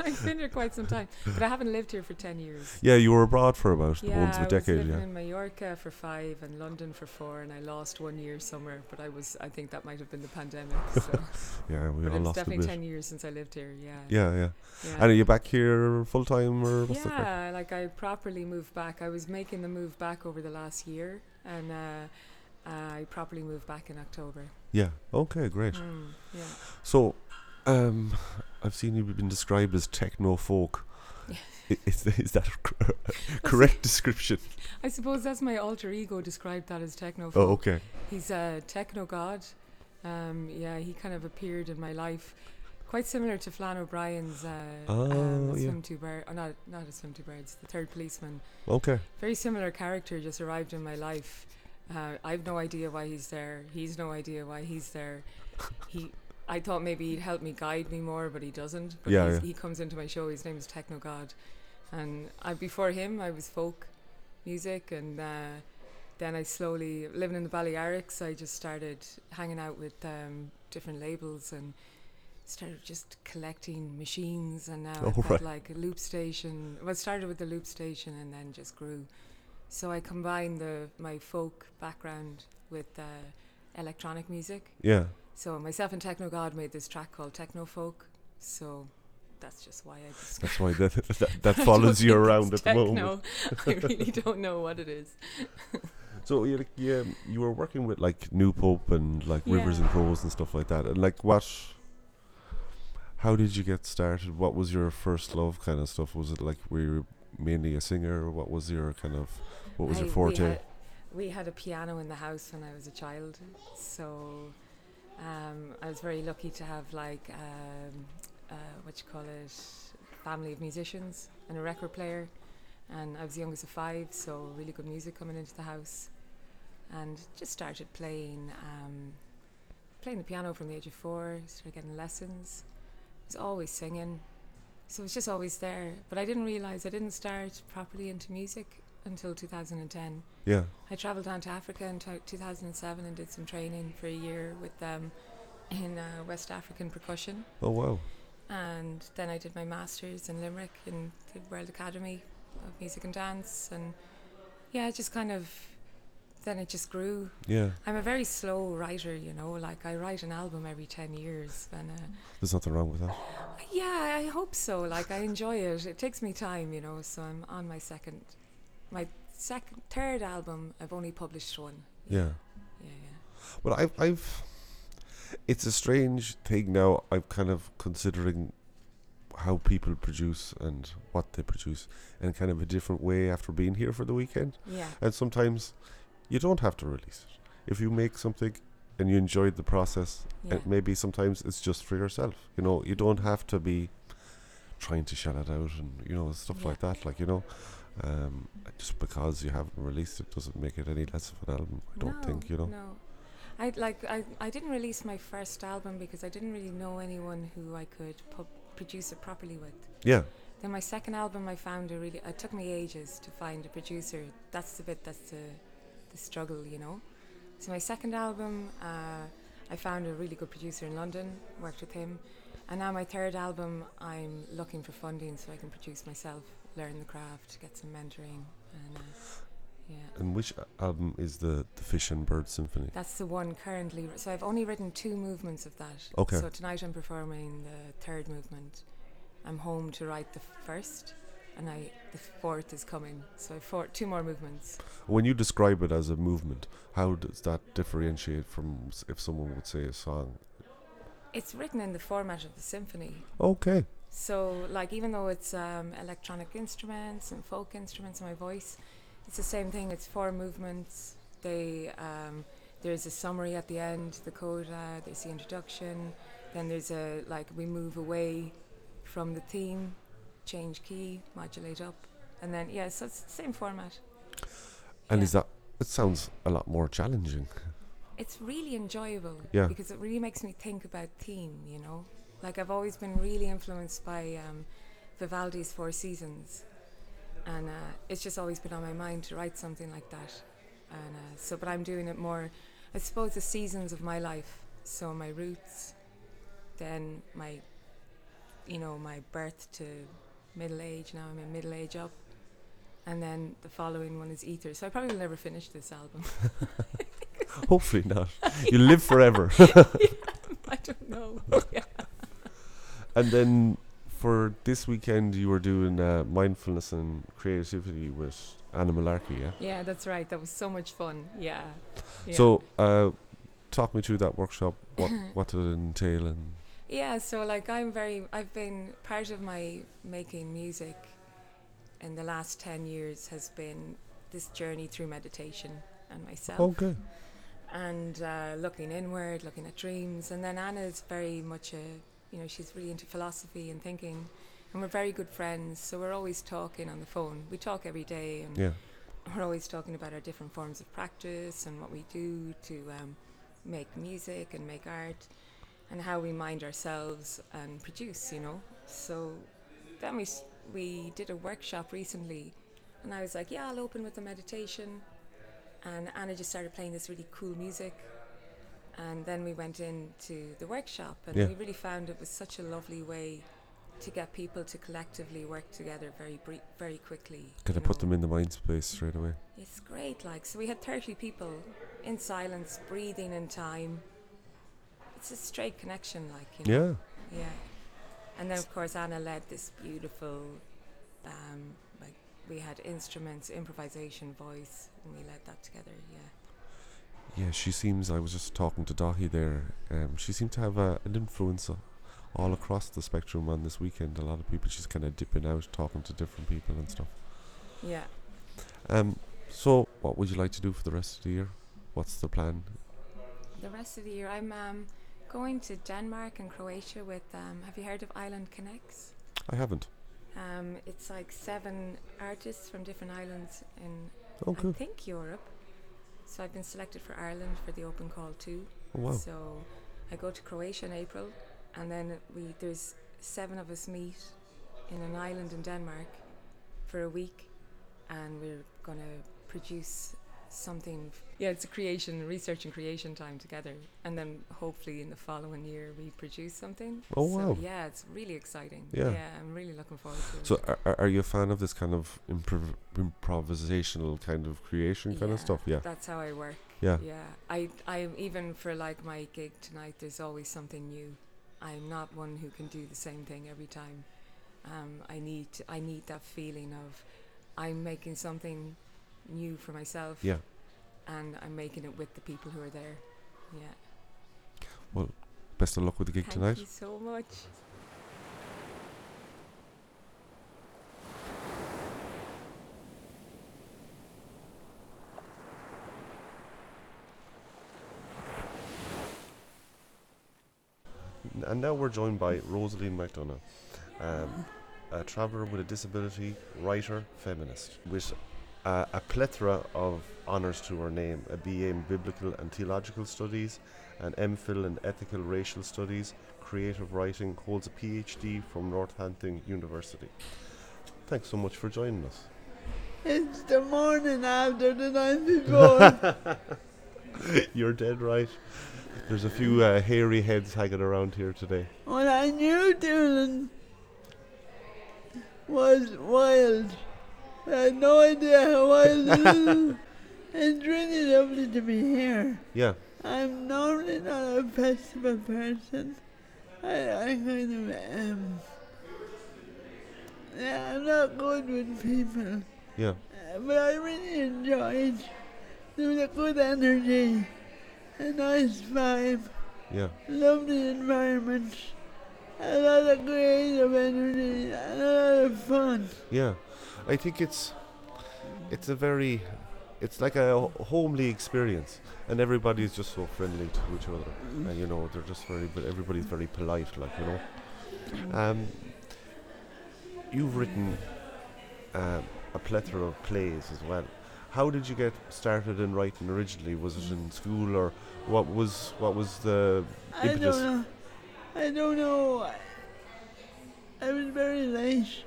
I've been here quite some time, but I haven't lived here for 10 years. Yeah, you were abroad for about once a decade. I was living in Mallorca for 5 and London for 4, and I lost 1 year somewhere, but I think that might have been the pandemic. So. Yeah, we all lost a bit. It's definitely 10 years since I lived here, yeah. And are you back here full-time? Or what's that? I properly moved back. I was making the move back over the last year, and I properly moved back in October. Yeah, okay, great. So... I've seen you've been described as techno-folk. Is that correct description? I suppose that's my alter ego described that as techno-folk. Oh, okay. He's a techno-god. He kind of appeared in my life. Quite similar to Flann O'Brien's The Third Policeman. Okay. Very similar character just arrived in my life. I've no idea why he's there. He's no idea why he's there. I thought maybe he'd help me, guide me more, but he doesn't. But he comes into my show. His name is Techno God, and before him, I was folk music, and then I slowly, living in the Balearics, I just started hanging out with different labels and started just collecting machines, and now I've got like a loop station. Well, I started with the loop station, and then just grew. So I combined my folk background with electronic music. Yeah. So myself and Techno God made this track called Techno Folk. So that's just why I discovered. That's why that follows you around at the moment. I really don't know what it is. So you were working with like New Pope and like Rivers and Crows and stuff like that. And like how did you get started? What was your first love kind of stuff? Was it like were you mainly a singer? Or what was your your forte? We had a piano in the house when I was a child. So... I was very lucky to have like family of musicians and a record player, and I was the youngest of 5, so really good music coming into the house, and just started playing the piano from the age of 4. Started getting lessons. I was always singing, so it was just always there, but I didn't start properly into music until 2010. Yeah. I travelled down to Africa in 2007 and did some training for a year with them in West African percussion. Oh, wow. And then I did my Masters in Limerick in the World Academy of Music and Dance. And yeah, then it just grew. Yeah. I'm a very slow writer, I write an album every 10 years. And there's nothing wrong with that. Yeah, I hope so. I enjoy it. It takes me time, so I'm on my third album. I've only published one. Yeah. Well, it's a strange thing now. I'm kind of considering how people produce and what they produce in kind of a different way after being here for the weekend. Yeah. And sometimes you don't have to release it. If you make something and you enjoyed the process, and maybe sometimes it's just for yourself. You don't have to be trying to shout it out and, stuff like that. Just because you haven't released it doesn't make it any less of an album. I don't think. No, I didn't release my first album because I didn't really know anyone who I could produce it properly with. Yeah. Then my second album, I found it took me ages to find a producer. That's the bit that's the struggle, So my second album, I found a really good producer in London, worked with him, and now my third album, I'm looking for funding so I can produce myself. Learn the craft, get some mentoring, and And which album is the Fish and Bird Symphony? That's the one currently. So I've only written 2 movements of that. Okay. So tonight I'm performing the third movement. I'm home to write the first, and the fourth is coming. So I've 2 more movements. When you describe it as a movement, how does that differentiate from if someone would say a song? It's written in the format of the symphony. Okay. So, even though it's electronic instruments and folk instruments and my voice, it's the same thing. It's 4 movements. There's a summary at the end, the coda, there's the introduction. Then there's we move away from the theme change key, modulate up, and then so it's the same format. And is that, it sounds a lot more challenging. It's really enjoyable because it really makes me think about theme, you know. Like, I've always been really influenced by Vivaldi's Four Seasons, and it's just always been on my mind to write something like that. And but I'm doing it more, I suppose, the seasons of my life. So my roots, then my, you know, my birth to middle age. Now I'm in middle age up, and then the following one is Ether. So I probably will never finish this album. Hopefully not. You live forever. I don't know. And then for this weekend, you were doing mindfulness and creativity with Anna Malarkey, yeah? Yeah, that's right. That was so much fun. Yeah. So, talk me through that workshop. What did it entail? And I've been, part of my making music in the last 10 years has been this journey through meditation and myself. Okay. And looking inward, looking at dreams. And then Anna is very much she's really into philosophy and thinking, and we're very good friends, so we're always talking on the phone. We talk every day, and we're always talking about our different forms of practice and what we do to make music and make art, and how we mind ourselves and produce, you know. So then we did a workshop recently, and I was like, I'll open with the meditation, and Anna just started playing this really cool music. And then we went into the workshop, and we really found it was such a lovely way to get people to collectively work together very quickly. Could I put them in the mind space straight away? It's great. So we had 30 people in silence, breathing in time. It's a straight connection, And then, of course, Anna led this beautiful, we had instruments, improvisation, voice, and we led that together, Yeah, she seems, I was just talking to Daithí there, she seemed to have an influence all across the spectrum on this weekend. A lot of people, she's kind of dipping out, talking to different people and stuff. Yeah. So, what would you like to do for the rest of the year? What's the plan? The rest of the year, I'm going to Denmark and Croatia with, have you heard of Island Connects? I haven't. It's like 7 artists from different islands in, I think, Europe. So I've been selected for Ireland for the open call too. Oh, wow. So I go to Croatia in April, and then there's 7 of us meet in an island in Denmark for a week, and we're going to produce something. It's a creation, research and creation time together. And then hopefully in the following year we produce something. Oh, so wow. Yeah, it's really exciting. Yeah, I'm really looking forward to it. So are you a fan of this kind of improvisational kind of creation kind of stuff? Yeah, that's how I work. Yeah. I even for my gig tonight, there's always something new. I'm not one who can do the same thing every time. I need that feeling of I'm making something new for myself, and I'm making it with the people who are there. Well, best of luck with the gig tonight. Thank you so much. And now we're joined by Rosaline McDonough, a traveller with a disability, writer, feminist, with a plethora of honours to her name, a BA in Biblical and Theological Studies, an MPhil in Ethical Racial Studies, Creative Writing, holds a PhD from Northampton University. Thanks so much for joining us. It's the morning after the night before. You're dead right. There's a few hairy heads hanging around here today. What I knew Dublin was wild. I had no idea how wild it is. It's really lovely to be here. Yeah. I'm normally not a festival person. I kind of I'm not good with people. Yeah. But I really enjoyed. There was a good energy, a nice vibe. Yeah. Lovely environment, a lot of creative energy, a lot of fun. Yeah. I think it's like a homely experience, and everybody is just so friendly to each other, and they're just everybody's very polite, you know. you've written a plethora of plays as well. How did you get started in writing originally? Was it in school, or what was the impetus? I don't know. I was very late.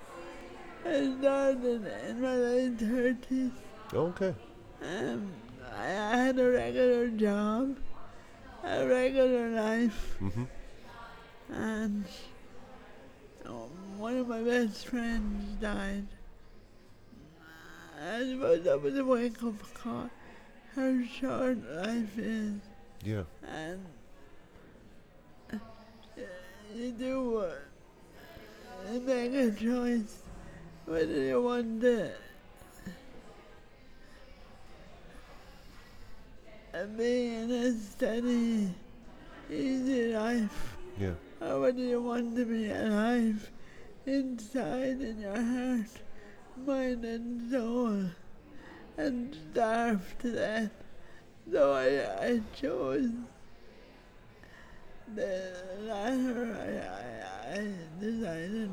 I started in my late 30s. Okay. I had a regular job, a regular life, mm-hmm. and one of my best friends died. I suppose that was a wake-up call, how short life is. Yeah. And you do make a choice whether you want to be in a steady, easy life. Yeah. Or whether you want to be alive inside in your heart, mind and soul, and starve to death. So I chose the latter. I decided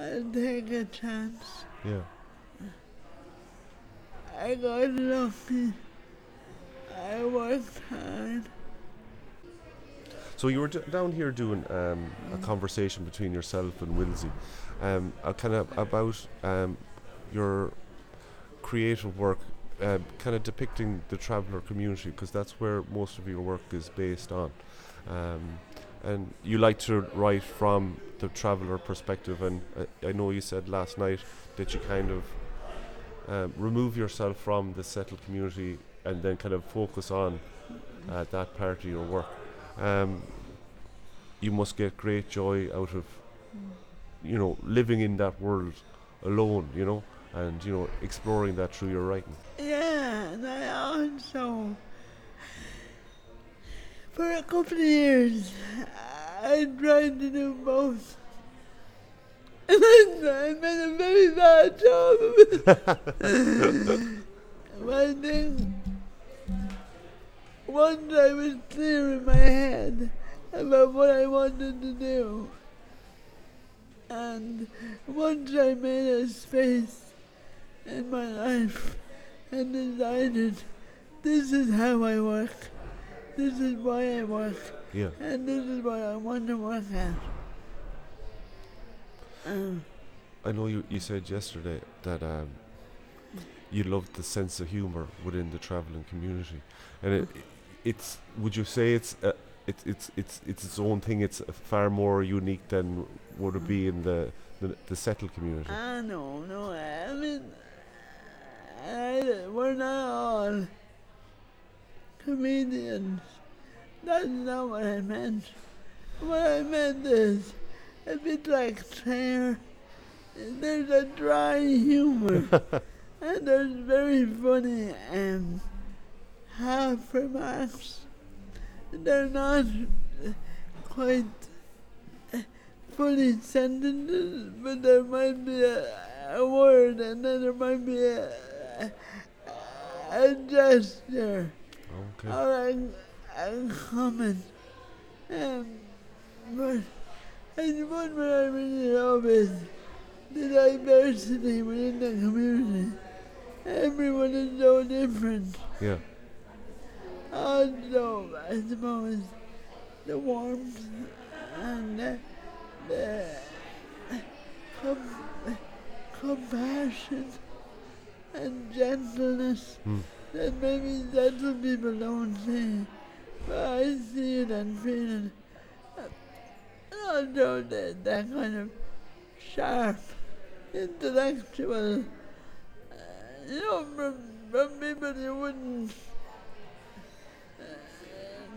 I'll take a chance. Yeah. I got lucky. I worked hard. So you were down here doing a conversation between yourself and Wilsey, kind of about your creative work, kind of depicting the traveller community, because that's where most of your work is based on. And you like to write from the traveller perspective, and I know you said last night that you kind of remove yourself from the settled community and then kind of focus on that part of your work. You must get great joy out of, you know, living in that world alone, you know, and, you know, exploring that through your writing. Yeah, and I also, for a couple of years, I tried to do both. And I made a very bad job of it. One thing, once I was clear in my head about what I wanted to do, and once I made a space in my life and decided, this is how I work, this is why I work, yeah. and this is what I want to work at. I know you said yesterday that you loved the sense of humor within the travelling community, and it's would you say it's its own thing? It's far more unique than would it be in the settled community. No. I mean, we're not all comedians. That's not what I meant. What I meant is, a bit like Clare, there's a dry humor, and there's very funny half remarks. They're not quite fully sentences, but there might be a word, and then there might be a gesture, okay. or a comment. But and what I really love is the diversity within the community. Everyone is so different. Yeah. Also, I suppose, the warmth and the compassion and gentleness that maybe gentle people don't see. But I see it and feel it. Also, that kind of sharp, intellectual, you know, from people you wouldn't,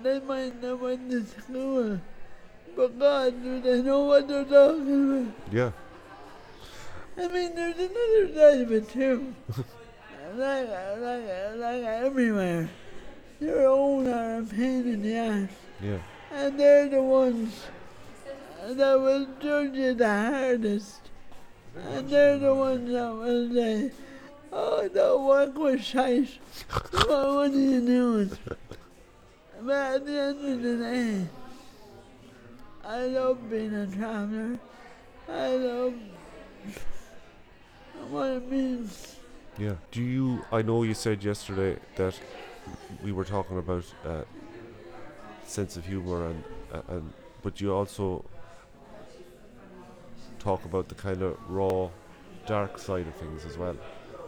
they might not went to school, but God, do they know what they're talking about? Yeah. I mean, there's another side of it too. like everywhere, your own are a pain in the ass. Yeah. And they're the ones that will judge you the hardest. And they're the ones that will say, oh, that work was shite. What are you doing? But at the end of the day, I love being a traveller. I love what it means. Yeah. Do you? I know you said yesterday that we were talking about sense of humor and but you also talk about the kind of raw, dark side of things as well.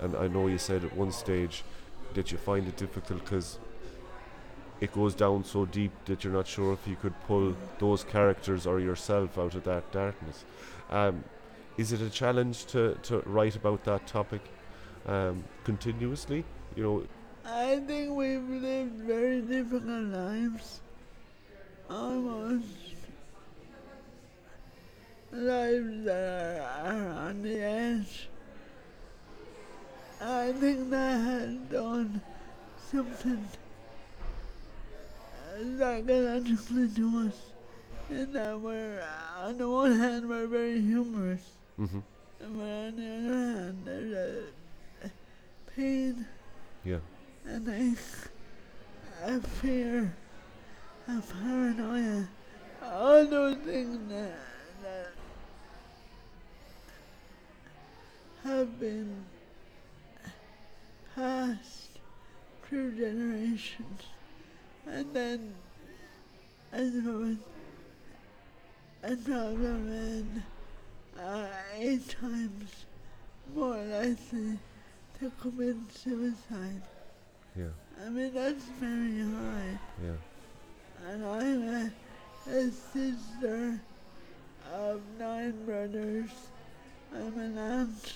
And I know you said at one stage that you find it difficult because it goes down so deep that you're not sure if you could pull those characters or yourself out of that darkness. Is it a challenge to write about that topic continuously? You know, I think we've lived very different lives, almost lives that are on the edge. I think that has done something psychologically to us, in that we're, on the one hand, we're very humorous, mm-hmm. but on the other hand, there's a pain, yeah. and a fear, a paranoia, all those things that have been passed through generations. And then as a problem men are 8 times more likely to commit suicide. Yeah. I mean, that's very high. Yeah. And I'm a sister of 9 brothers. I'm an aunt.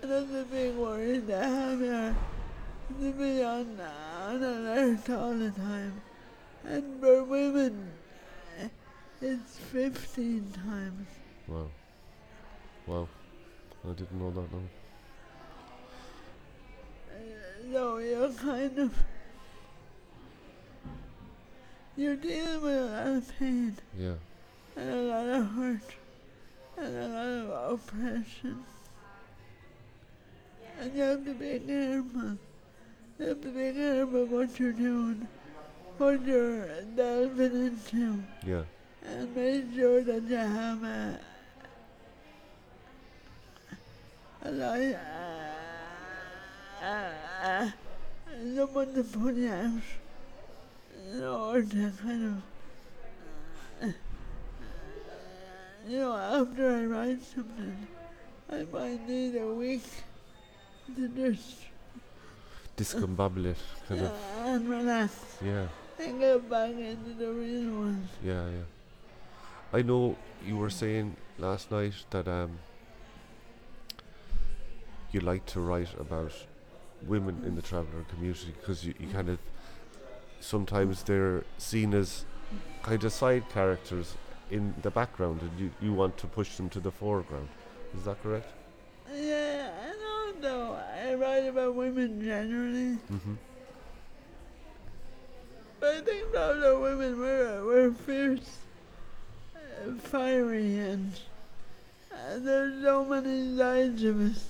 That's a big worry to have here, to be on alert all the time. And for women, it's 15 times. Wow. Wow. I didn't know that, no. So you're kind of, you're dealing with a lot of pain. Yeah. And a lot of hurt. And a lot of oppression. And you have to be careful. You have to be careful what you're doing, what you're delving into. Yeah. And make sure that you have a life, someone to put you out, you know, or to kind of, you know, after I write something, I might need a week to just discombobulate, kind of. And relax. Yeah. And go back into the real world. Yeah, yeah. I know you were saying last night that you like to write about women in the traveller community because you kind of sometimes they're seen as kind of side characters in the background, and you want to push them to the foreground. Is that correct? Yeah, I know though. I write about women generally, mm-hmm. but I think about women we're fierce, fiery, and there's so many sides of us,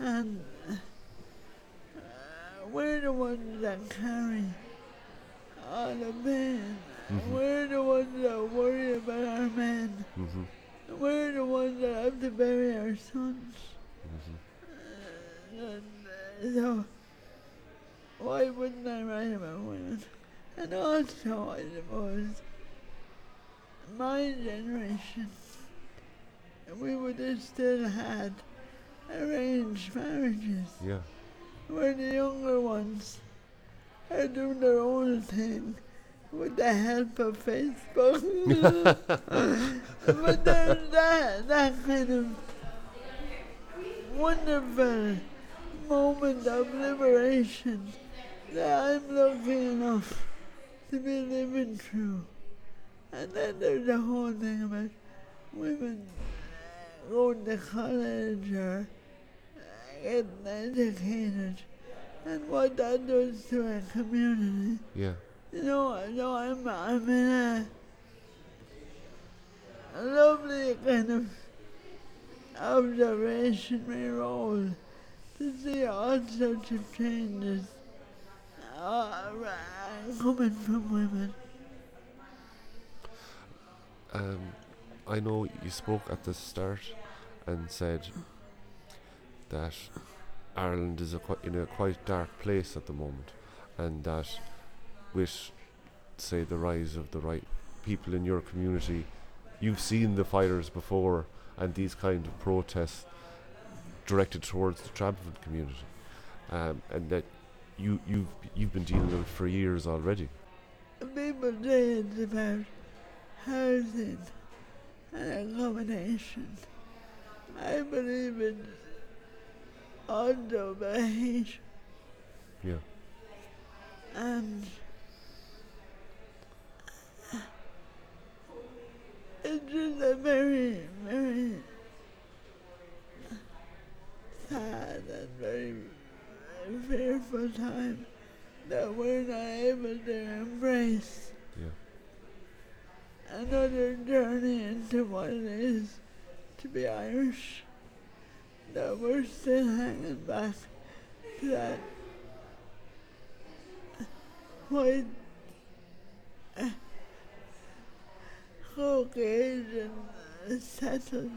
and we're the ones that carry all the pain. Mm-hmm. We're the ones that worry about our men. Mm-hmm. We're the ones that have to bury our sons. Mm-hmm. So, why wouldn't I write about women? And also, I suppose, my generation, we would have still had arranged marriages. Yeah. Where the younger ones are doing their own thing with the help of Facebook. But there's that kind of wonderful moment of liberation that I'm lucky enough to be living through. And then there's the whole thing about women going to college or getting educated, and what that does to a community. Yeah. You know, so I'm in a lovely kind of observationary role to see all sorts of changes coming from women. I know you spoke at the start and said that Ireland is in a quite dark place at the moment, and that with, say, the rise of the right people in your community, you've seen the fires before and these kind of protests directed towards the Trampoline community, and that you've been dealing with it for years already. People did about housing and accommodation. I believe in underage. Yeah. And it's just a very, very sad and very fearful time that we're not able to embrace another journey into what it is to be Irish, that we're still hanging back to that white Caucasian settled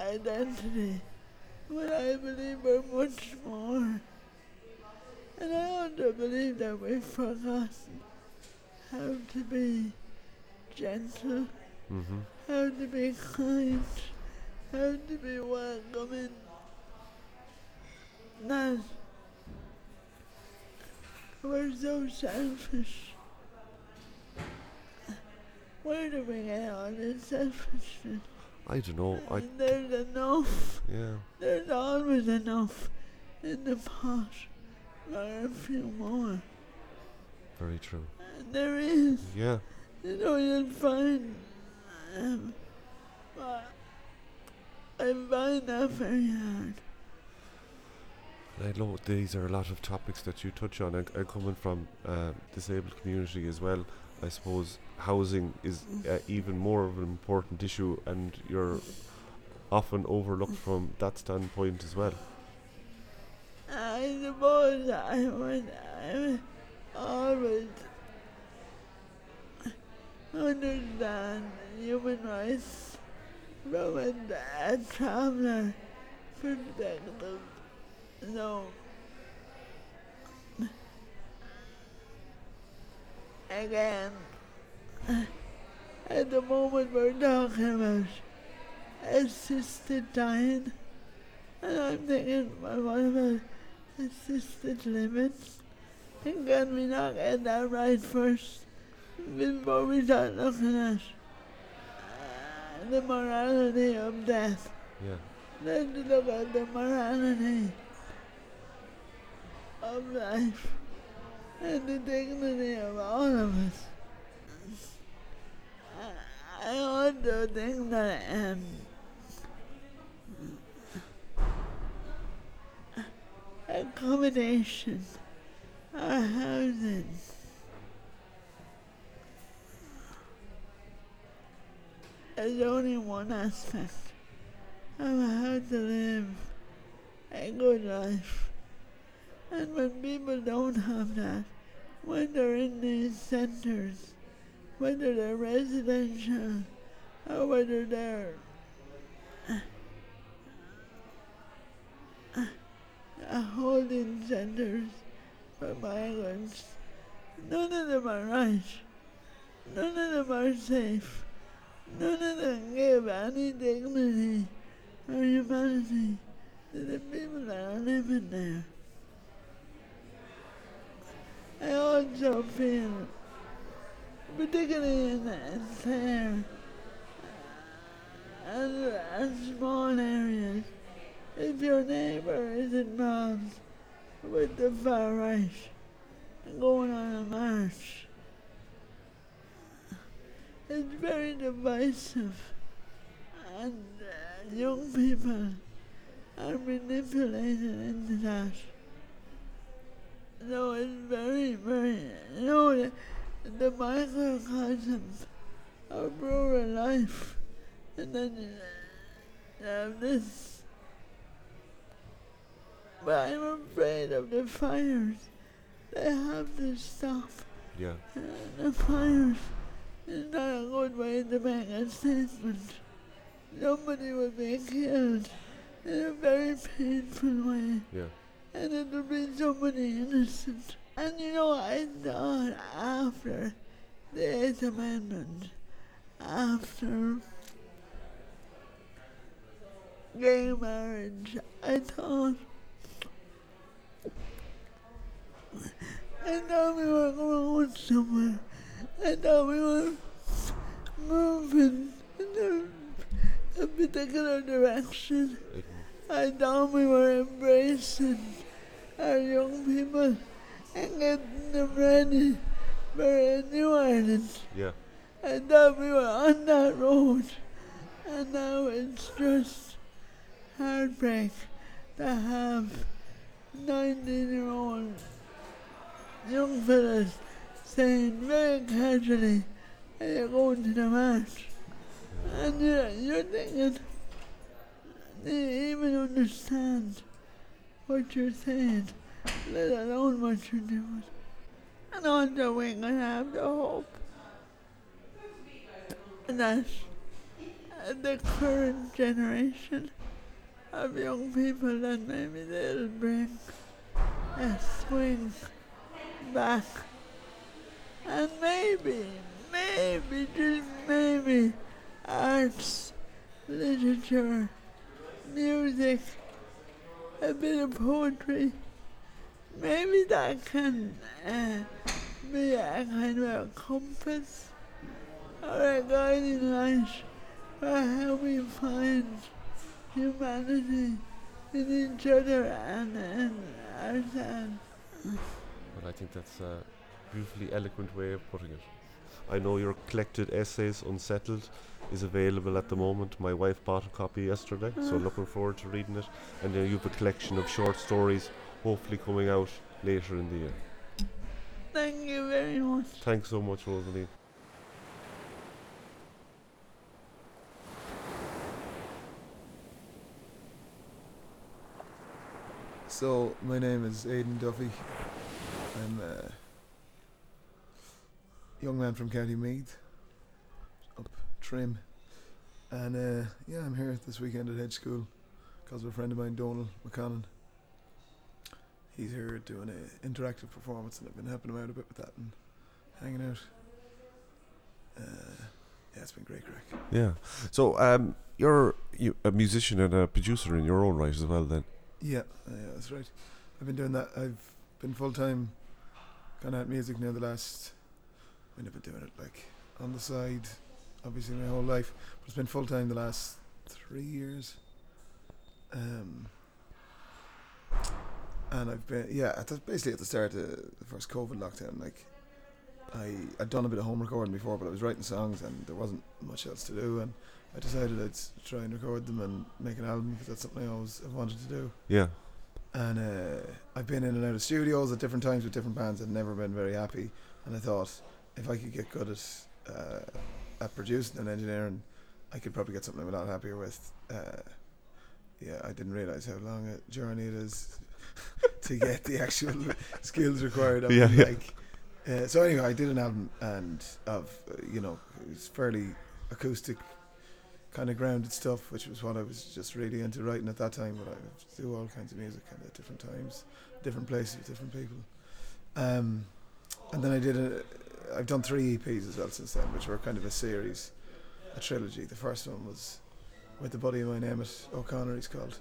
identity, but I believe we're much more. And I also believe that we've forgotten how to be gentle, how to be kind, how to be welcoming. That we're so selfish. Where do we get all this selfishness? I don't know. There's enough. Yeah. There's always enough in the pot. Or a few more. Very true. There is. Yeah. You know, you'll find. I find that very hard. I know these are a lot of topics that you touch on. And coming from disabled community as well, I suppose housing is even more of an important issue, and you're often overlooked from that standpoint as well. I suppose I would always understand human rights from a traveller perspective. So, again, at the moment we're talking about assisted dying, and I'm thinking, well, what about assisted limits? And can we not get that right first before we start looking at the morality of death? Yeah. Let's look at the morality of life and the dignity of all of us. I also think that accommodation, our housing, is only one aspect of how to live a good life. And when people don't have that, when they're in these centres, whether they're residential or whether they're holding centers for migrants, none of them are right. None of them are safe. None of them give any dignity or humanity to the people that are living there. I also feel, particularly in Clare and small areas, if your neighbour is involved with the far right going on a march, it's very divisive, and young people are manipulated into that. So it's very, very, you know, the microcosm of rural life, and then this. But I'm afraid of the fires. They have to stop. Yeah. The Pirate is not a good way to make a statement. Nobody would be killed in a very painful way. Yeah. And it would be somebody innocent. And you know, I thought after the Eighth Amendment, after gay marriage, I thought, we were going somewhere. I thought we were moving in a particular direction. I thought we were embracing our young people and getting them ready for a new Ireland. Yeah. I thought we were on that road, and now it's just heartbreak to have 19-year-old young fellas saying very casually, "Are you going to the match?" And you're thinking, do you even understand what you're saying, let alone what you're doing? And also we can have the hope that the current generation of young people, that maybe they'll bring a swing back, and maybe, just maybe, arts, literature, music, a bit of poetry, maybe that can be a kind of a compass or a guiding light for how we find humanity in each other and ourselves. Well, I think that's a beautifully eloquent way of putting it. I know your collected essays, Unsettled, is available at the moment. My wife bought a copy yesterday, so looking forward to reading it. And then you have a collection of short stories, hopefully coming out later in the year. Thank you very much. Thanks so much, Rosalie. So, my name is Aidan Duffy. I'm a young man from County Meath, up Trim, and I'm here this weekend at Hedge School because of a friend of mine, Donald McConnon. He's here doing an interactive performance, and I've been helping him out a bit with that and hanging out. It's been great crack. Yeah. So you're a musician and a producer in your own right as well, then? Yeah, that's right. I've been doing that. I've been full-time kind of at music now the last... I've been doing it like on the side, obviously, my whole life, but it's been full-time the last 3 years. And I've been, basically at the start of the first COVID lockdown, like, I'd done a bit of home recording before, but I was writing songs and there wasn't much else to do, and I decided I'd try and record them and make an album, because that's something I always have wanted to do. Yeah. And I've been in and out of studios at different times with different bands. I'd never been very happy, and I thought, if I could get good at producing and engineering, I could probably get something I'm a lot happier with. I didn't realise how long a journey it is to get the actual skills required. So anyway, I did an album and it was fairly acoustic, kind of grounded stuff, which was what I was just really into writing at that time. But I would do all kinds of music at different times, different places, different people. And then I've done 3 EPs as well since then, which were kind of a series, a trilogy. The first one was with a buddy of mine, Emmett O'Connor, he's called.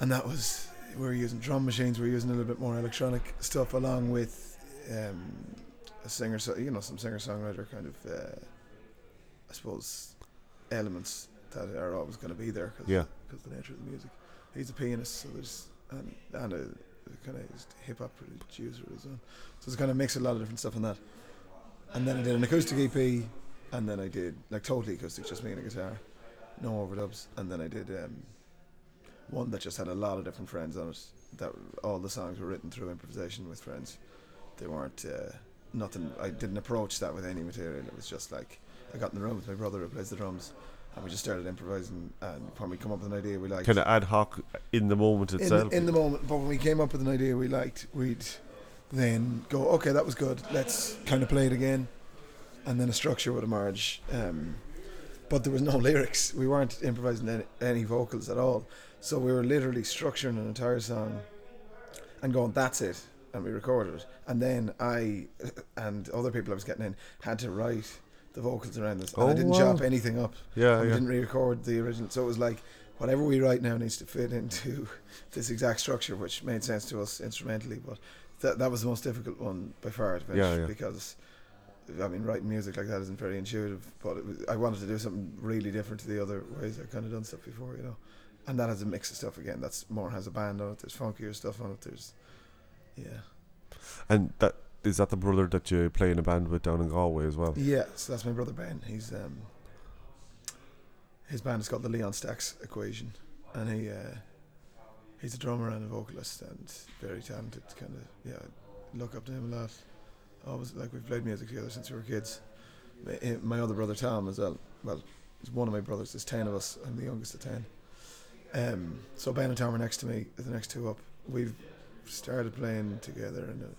And that was, we were using drum machines, we were using a little bit more electronic stuff, along with some singer-songwriter kind of, elements that are always going to be there, because the nature of the music. He's a pianist, so there's, and a kind of hip-hop producer as well, so it's kind of mixed a lot of different stuff in that. And then I did an acoustic EP, and then I did like totally acoustic, just me and a guitar, no overdubs. And then I did one that just had a lot of different friends on it, that all the songs were written through improvisation with friends. They weren't nothing, I didn't approach that with any material. It was just like, I got in the room with my brother who plays the drums, and we just started improvising, and when we come up with an idea we liked... Kind of ad hoc, in the moment itself. In the moment, but when we came up with an idea we liked, we'd then go, okay, that was good, let's kind of play it again, and then a structure would emerge. But there was no lyrics. We weren't improvising any vocals at all. So we were literally structuring an entire song and going, that's it. And we recorded it. And then I and other people I was getting in had to write the vocals around this. And I didn't chop anything up. Yeah, and we didn't re-record the original. So it was like, whatever we write now needs to fit into this exact structure, which made sense to us instrumentally. But that was the most difficult one by far to finish, because... I mean, writing music like that isn't very intuitive, but I wanted to do something really different to the other ways I've kind of done stuff before, you know. And that has a mix of stuff again. That's more has a band on it. There's funkier stuff on it. There's, yeah. And that is that the brother that you play in a band with down in Galway as well? Yeah, so that's my brother Ben. He's his band is called the Leon Stacks Equation, and he's a drummer and a vocalist and very talented. Kind of look up to him a lot. Always, like, we've played music together since we were kids. My other brother Tom as well, he's one of my brothers. There's 10 of us. I'm the youngest of 10. So Ben and Tom are next to me, the next two up. We've started playing together, and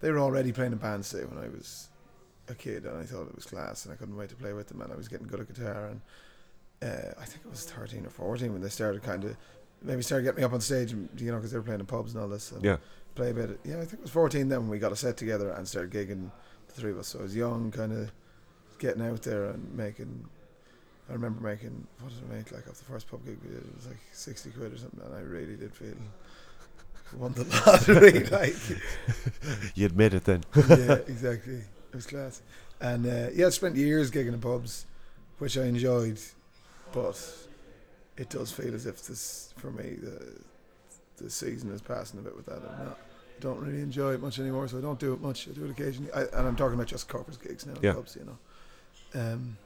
they were already playing in bands, say, when I was a kid, and I thought it was class, and I couldn't wait to play with them, and I was getting good at guitar, and I think I was 13 or 14 when they started started getting me up on stage, and, you know, because they were playing in pubs and all this. And play a bit. Yeah, I think it was 14 then when we got a set together and started gigging, the three of us. So I was young, kind of getting out there and making. I remember making, what did I make? Like, off the first pub gig we did, it was like 60 quid or something, and I really did feel won the lottery. Like, you'd made it then. Yeah, exactly. It was class. And I spent years gigging in pubs, which I enjoyed, but it does feel as if this, for me, the season is passing a bit with that. I don't really enjoy it much anymore, so I don't do it much. I do it occasionally, and I'm talking about just corporate gigs now, clubs, you know.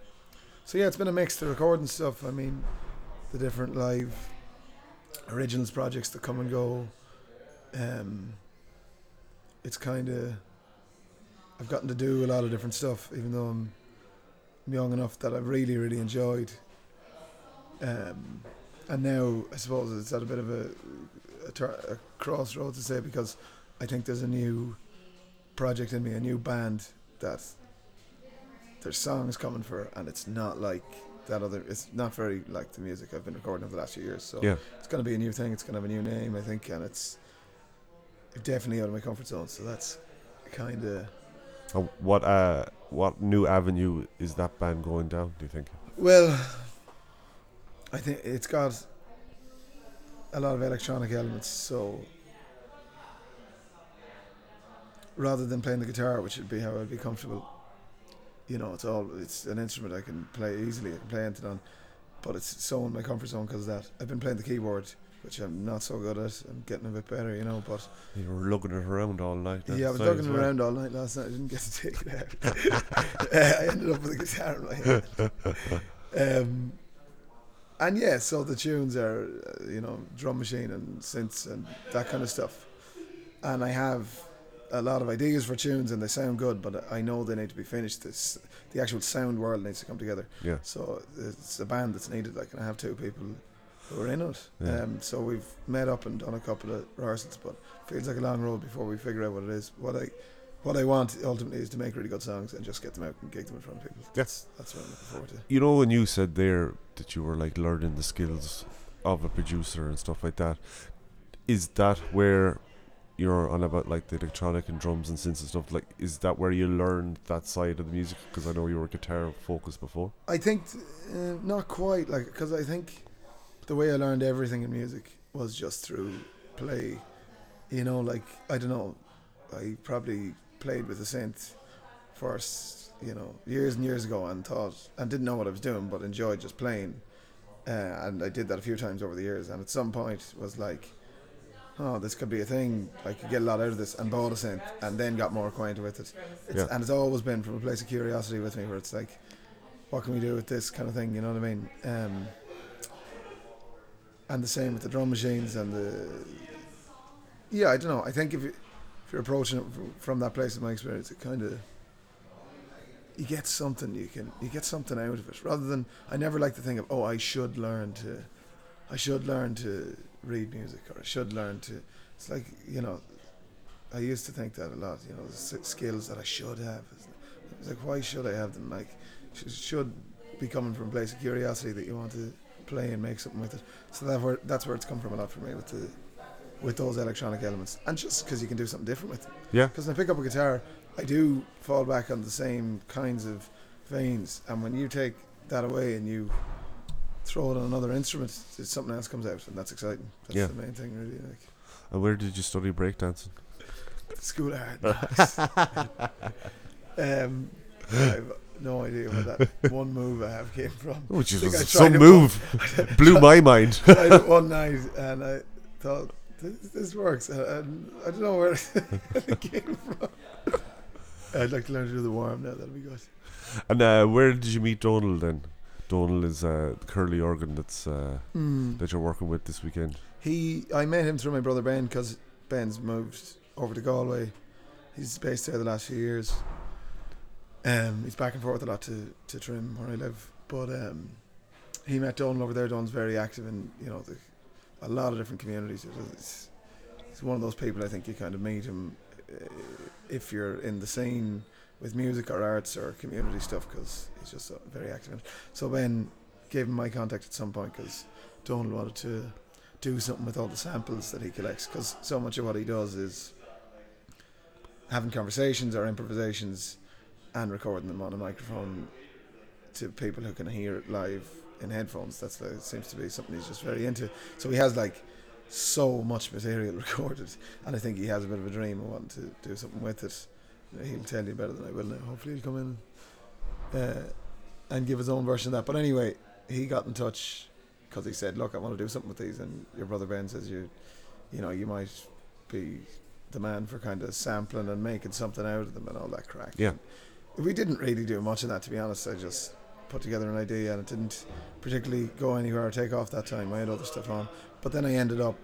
It's been a mix. The recording stuff, I mean, the different live originals projects that come and go. It's kind of, I've gotten to do a lot of different stuff, even though I'm young enough that I've really, really enjoyed. And now I suppose it's at a bit of a crossroads to say, because I think there's a new project in me, a new band that there's songs coming for, and it's not like that other. It's not very like the music I've been recording over the last few years. So it's going to be a new thing. It's going to have a new name, I think, and it's definitely out of my comfort zone. So that's kind of. What new avenue is that band going down, do you think? Well, I think it's got a lot of electronic elements, so rather than playing the guitar, which would be how I'd be comfortable, you know, it's an instrument I can play easily, I can play anything on, but it's so in my comfort zone because of that. I've been playing the keyboard, which I'm not so good at. I'm getting a bit better, you know, but... You were lugging it around all night. Yeah, I was lugging it around all night last night. I didn't get to take it out. I ended up with a guitar in my hand. And so the tunes are, you know, drum machine and synths and that kind of stuff. And I have a lot of ideas for tunes, and they sound good, but I know they need to be finished. The actual sound world needs to come together. Yeah. So it's a band that's needed. Like, and I have two people who are in it. Yeah. So we've met up and done a couple of rehearsals, but it feels like a long road before we figure out what it is. What I want ultimately is to make really good songs and just get them out and gig them in front of people. That's what I'm looking forward to. You know, when you said there that you were like learning the skills of a producer and stuff like that, is that where you're on about like the electronic and drums and synths and stuff? Like, is that where you learned that side of the music? Because I know you were guitar focused before. I think not quite, like, because I think the way I learned everything in music was just through play. You know, like, I don't know, I probably played with a synth first, you know, years and years ago, and didn't know what I was doing, but enjoyed just playing, and I did that a few times over the years, and at some point was like, oh, this could be a thing, I could get a lot out of this, and bought a synth, and then got more acquainted with it. And it's always been from a place of curiosity with me, where it's like, what can we do with this kind of thing, you know what I mean? And the same with the drum machines and I don't know, I think if you're approaching it from that place, in my experience, it kind of, you get something out of it, rather than, I never like to think of, oh, I should learn to read music, or I should learn to, it's like, you know, I used to think that a lot, you know, the skills that I should have. It was like, why should I have them? Like, should be coming from a place of curiosity that you want to play and make something with it. So that's where it's come from a lot for me with those electronic elements, and just because you can do something different with them. Yeah. Because when I pick up a guitar, I do fall back on the same kinds of veins, and when you take that away and you throw it on another instrument, something else comes out, and that's exciting. That's the main thing, really. Like. And where did you study breakdancing? School of Art. I have no idea where that one move I have came from. Which is some move. Blew my mind. I did it one night, and I thought, this works. And I don't know where it came from. I'd like to learn to do the warm now. That'll be good. And where did you meet Donald then? Donald is the Curly organ that you're working with this weekend. I met him through my brother Ben, because Ben's moved over to Galway. He's based there the last few years. He's back and forth a lot to Trim, where I live. But he met Donald over there. Donald's very active in, you know, a lot of different communities. He's one of those people, I think, you kind of meet him if you're in the scene with music or arts or community stuff, because he's just very active in it. So Ben gave him my contact at some point, because Donald wanted to do something with all the samples that he collects, because so much of what he does is having conversations or improvisations and recording them on a microphone to people who can hear it live in headphones. It seems to be something he's just very into. So he has like so much material recorded, and I think he has a bit of a dream of wanting to do something with it. He'll tell you better than I will now. Hopefully he'll come in and give his own version of that. But anyway, he got in touch because he said, look, I want to do something with these, and your brother Ben says, you know, you might be the man for kind of sampling and making something out of them and all that crack. Yeah. And we didn't really do much of that, to be honest. I just put together an idea, and it didn't particularly go anywhere or take off that time. I had other stuff on. But then I ended up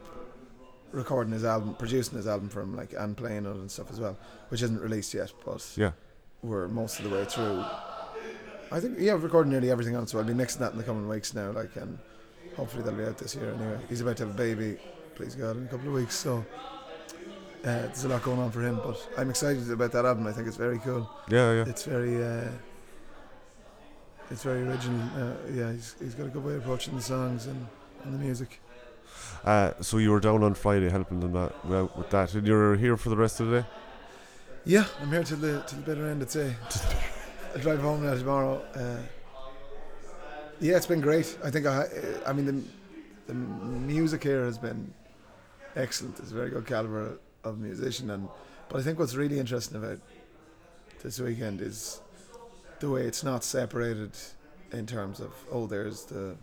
recording his album, producing his album for him, like, and playing it and stuff as well, which isn't released yet, but we're most of the way through. I think, I've recorded nearly everything on it, so I'll be mixing that in the coming weeks now, like, and hopefully that'll be out this year anyway. He's about to have a baby, please God, in a couple of weeks, so there's a lot going on for him, but I'm excited about that album. I think it's very cool. Yeah. It's very original. He's got a good way of approaching the songs and the music. So you were down on Friday helping them out with that, and you're here for the rest of the day? Yeah, I'm here till the bitter end, I'd say. I'll drive home now tomorrow. It's been great. I think the music here has been excellent. It's a very good calibre of musician, but I think what's really interesting about this weekend is the way it's not separated in terms of, oh, there's the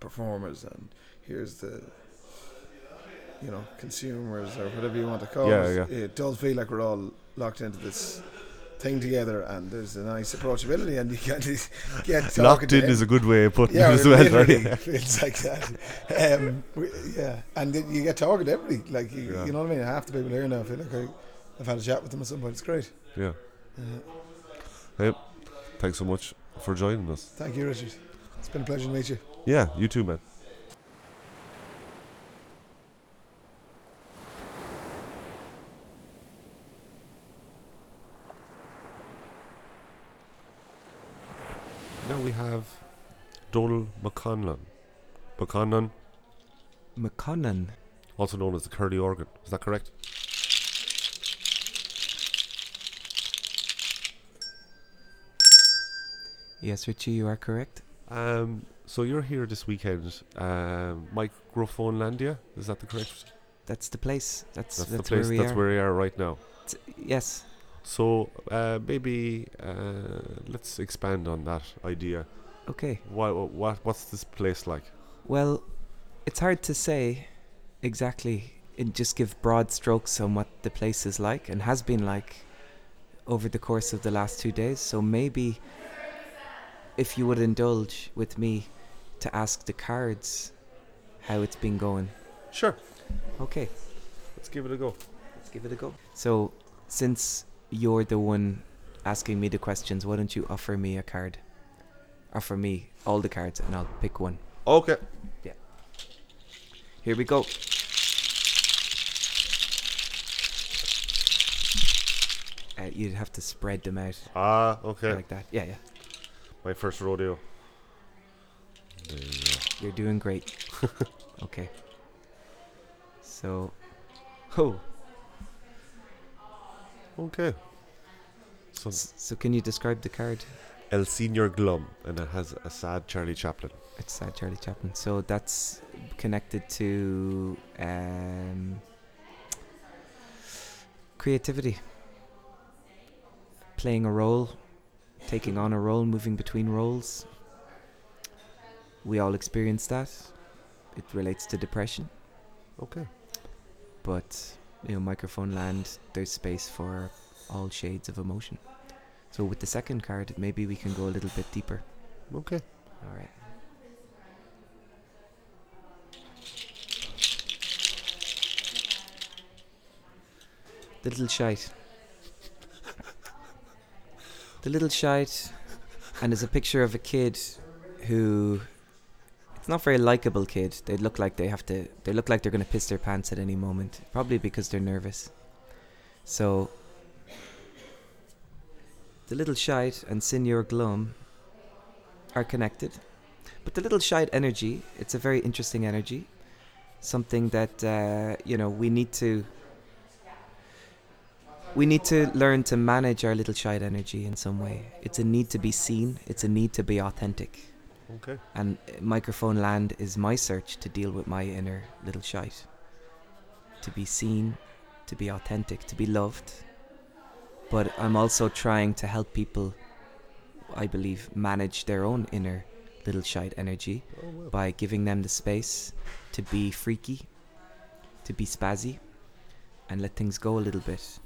performers and here's the, you know, consumers or whatever you want to call it. It does feel like we're all locked into this thing together, and there's a nice approachability, and you get locked in is a good way of putting it as well. It's like that. And you get talking to everybody. Like you know what I mean. Half the people here now, I feel like I've had a chat with them at some point. It's great. Yeah. Hey, thanks so much for joining us. Thank you, Richard. It's been a pleasure to meet you. Yeah, you too, man. Now we have Donal McConlon. McConlon. Also known as the Curly organ. Is that correct? Yes, Richie, you are correct. So you're here this weekend, Microphonelandia, is that the correct? That's the place. That's the place. That's where we are right now. Yes. So maybe let's expand on that idea. Okay. What's this place like? Well, it's hard to say exactly and just give broad strokes on what the place is like and has been like over the course of the last 2 days. So maybe if you would indulge with me to ask the cards how it's been going. Sure. Okay. Let's give it a go. So since you're the one asking me the questions, why don't you offer me a card? Offer me all the cards and I'll pick one. Okay. Yeah. Here we go. You'd have to spread them out. Ah, okay. Like that. Yeah, yeah. My first rodeo. You're doing great. Okay. So, oh. Okay. So can you describe the card? El Señor Glum, and it has a sad Charlie Chaplin. It's sad Charlie Chaplin. So that's connected to creativity, playing a role, taking on a role, moving between roles. We all experience that. It relates to depression. Okay. But, you know, microphone land, there's space for all shades of emotion. So with the second card, maybe we can go a little bit deeper. Okay. All right. The little shite. The little shite, and there's a picture of a kid who, it's not a very likable kid. They look like they look like they're going to piss their pants at any moment, probably because they're nervous. So the little shite and Señor Glum are connected. But the little shite energy, it's a very interesting energy. Something that, you know, we need to learn to manage our little shite energy in some way. It's a need to be seen. It's a need to be authentic. Okay. And Microphone Land is my search to deal with my inner little shite. To be seen, to be authentic, to be loved. But I'm also trying to help people, I believe, manage their own inner little shite energy by giving them the space to be freaky, to be spazzy, and let things go a little bit.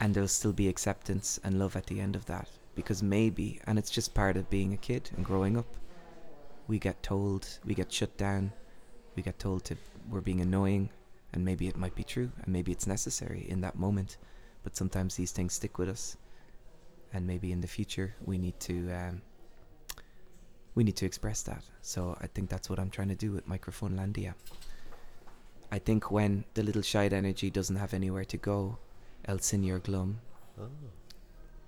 And there'll still be acceptance and love at the end of that. Because maybe, and it's just part of being a kid and growing up, we get told, we get shut down, we get told we're being annoying, and maybe it might be true, and maybe it's necessary in that moment. But sometimes these things stick with us, and maybe in the future we need to express that. So I think that's what I'm trying to do with Microphone Landia. I think when the little shite energy doesn't have anywhere to go, El Señor Glum,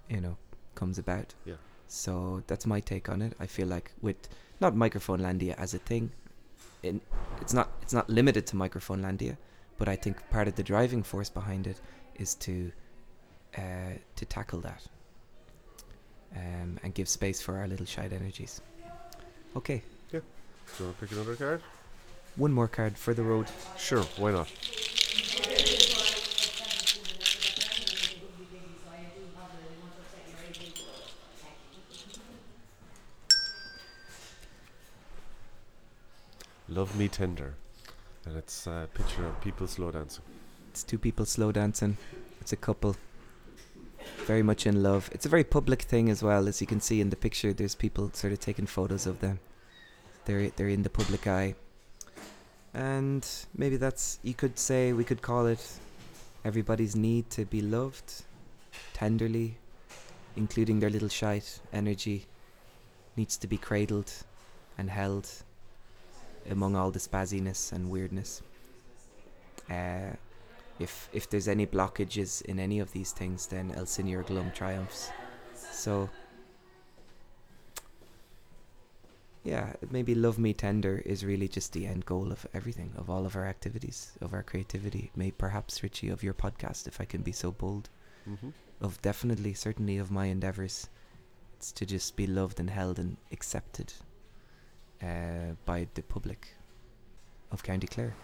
you know, comes about. Yeah. So that's my take on it. I feel like with not Microphone Landia as a thing, it's not limited to Microphone Landia, but I think part of the driving force behind it is to tackle that and give space for our little shite energies. Okay. Yeah. Do you want to pick another card? One more card for the road. Sure, why not? Love Me Tender. And it's a picture of people slow dancing. It's two people slow dancing. It's a couple very much in love. It's a very public thing as well. As you can see in the picture, there's people sort of taking photos of them. They're in the public eye. And maybe that's, you could say, we could call it everybody's need to be loved tenderly, including their little shite energy, needs to be cradled and held among all the spazziness and weirdness. If there's any blockages in any of these things, then El Señor Glum triumphs. So, yeah, maybe Love Me Tender is really just the end goal of everything, of all of our activities, of our creativity. Maybe perhaps, Richie, of your podcast, if I can be so bold. Mm-hmm. Of definitely, certainly of my endeavors. It's to just be loved and held and accepted by the public of County Clare.